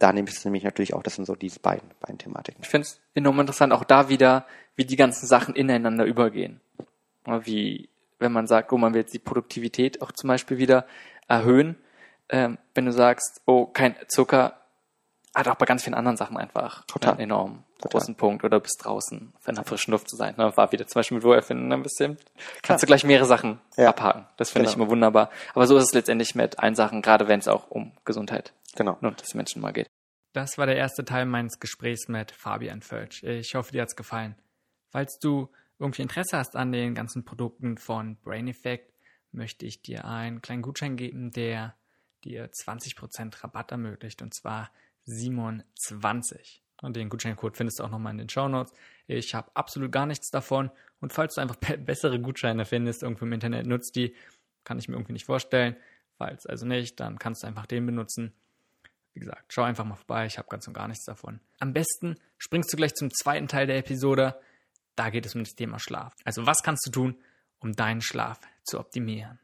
Da nehme ich es nämlich natürlich auch, das sind so diese beiden Thematiken. Ich finde es enorm interessant, auch da wieder, wie die ganzen Sachen ineinander übergehen. Wie, wenn man sagt, man will jetzt die Produktivität auch zum Beispiel wieder erhöhen. Wenn du sagst, kein Zucker, hat auch bei ganz vielen anderen Sachen einfach total enorm großen Punkt. Oder bist draußen, auf einer frischen Luft zu sein. Ne? War wieder zum Beispiel mit Wohlbefinden ein bisschen. Kannst du gleich mehrere Sachen abhaken. Das finde ich immer wunderbar. Aber so ist es letztendlich mit allen Sachen, gerade wenn es auch um Gesundheit und das Menschen mal geht. Das war der erste Teil meines Gesprächs mit Fabian Fölsch. Ich hoffe, dir hat es gefallen. Falls du irgendwie Interesse hast an den ganzen Produkten von Brain Effect, möchte ich dir einen kleinen Gutschein geben, der dir 20% Rabatt ermöglicht. Und zwar Simon20. Und den Gutscheincode findest du auch nochmal in den Shownotes. Ich habe absolut gar nichts davon. Und falls du einfach bessere Gutscheine findest, irgendwo im Internet, nutzt die. Kann ich mir irgendwie nicht vorstellen. Falls also nicht, dann kannst du einfach den benutzen. Wie gesagt, schau einfach mal vorbei. Ich habe ganz und gar nichts davon. Am besten springst du gleich zum zweiten Teil der Episode. Da geht es um das Thema Schlaf. Also was kannst du tun, um deinen Schlaf zu optimieren?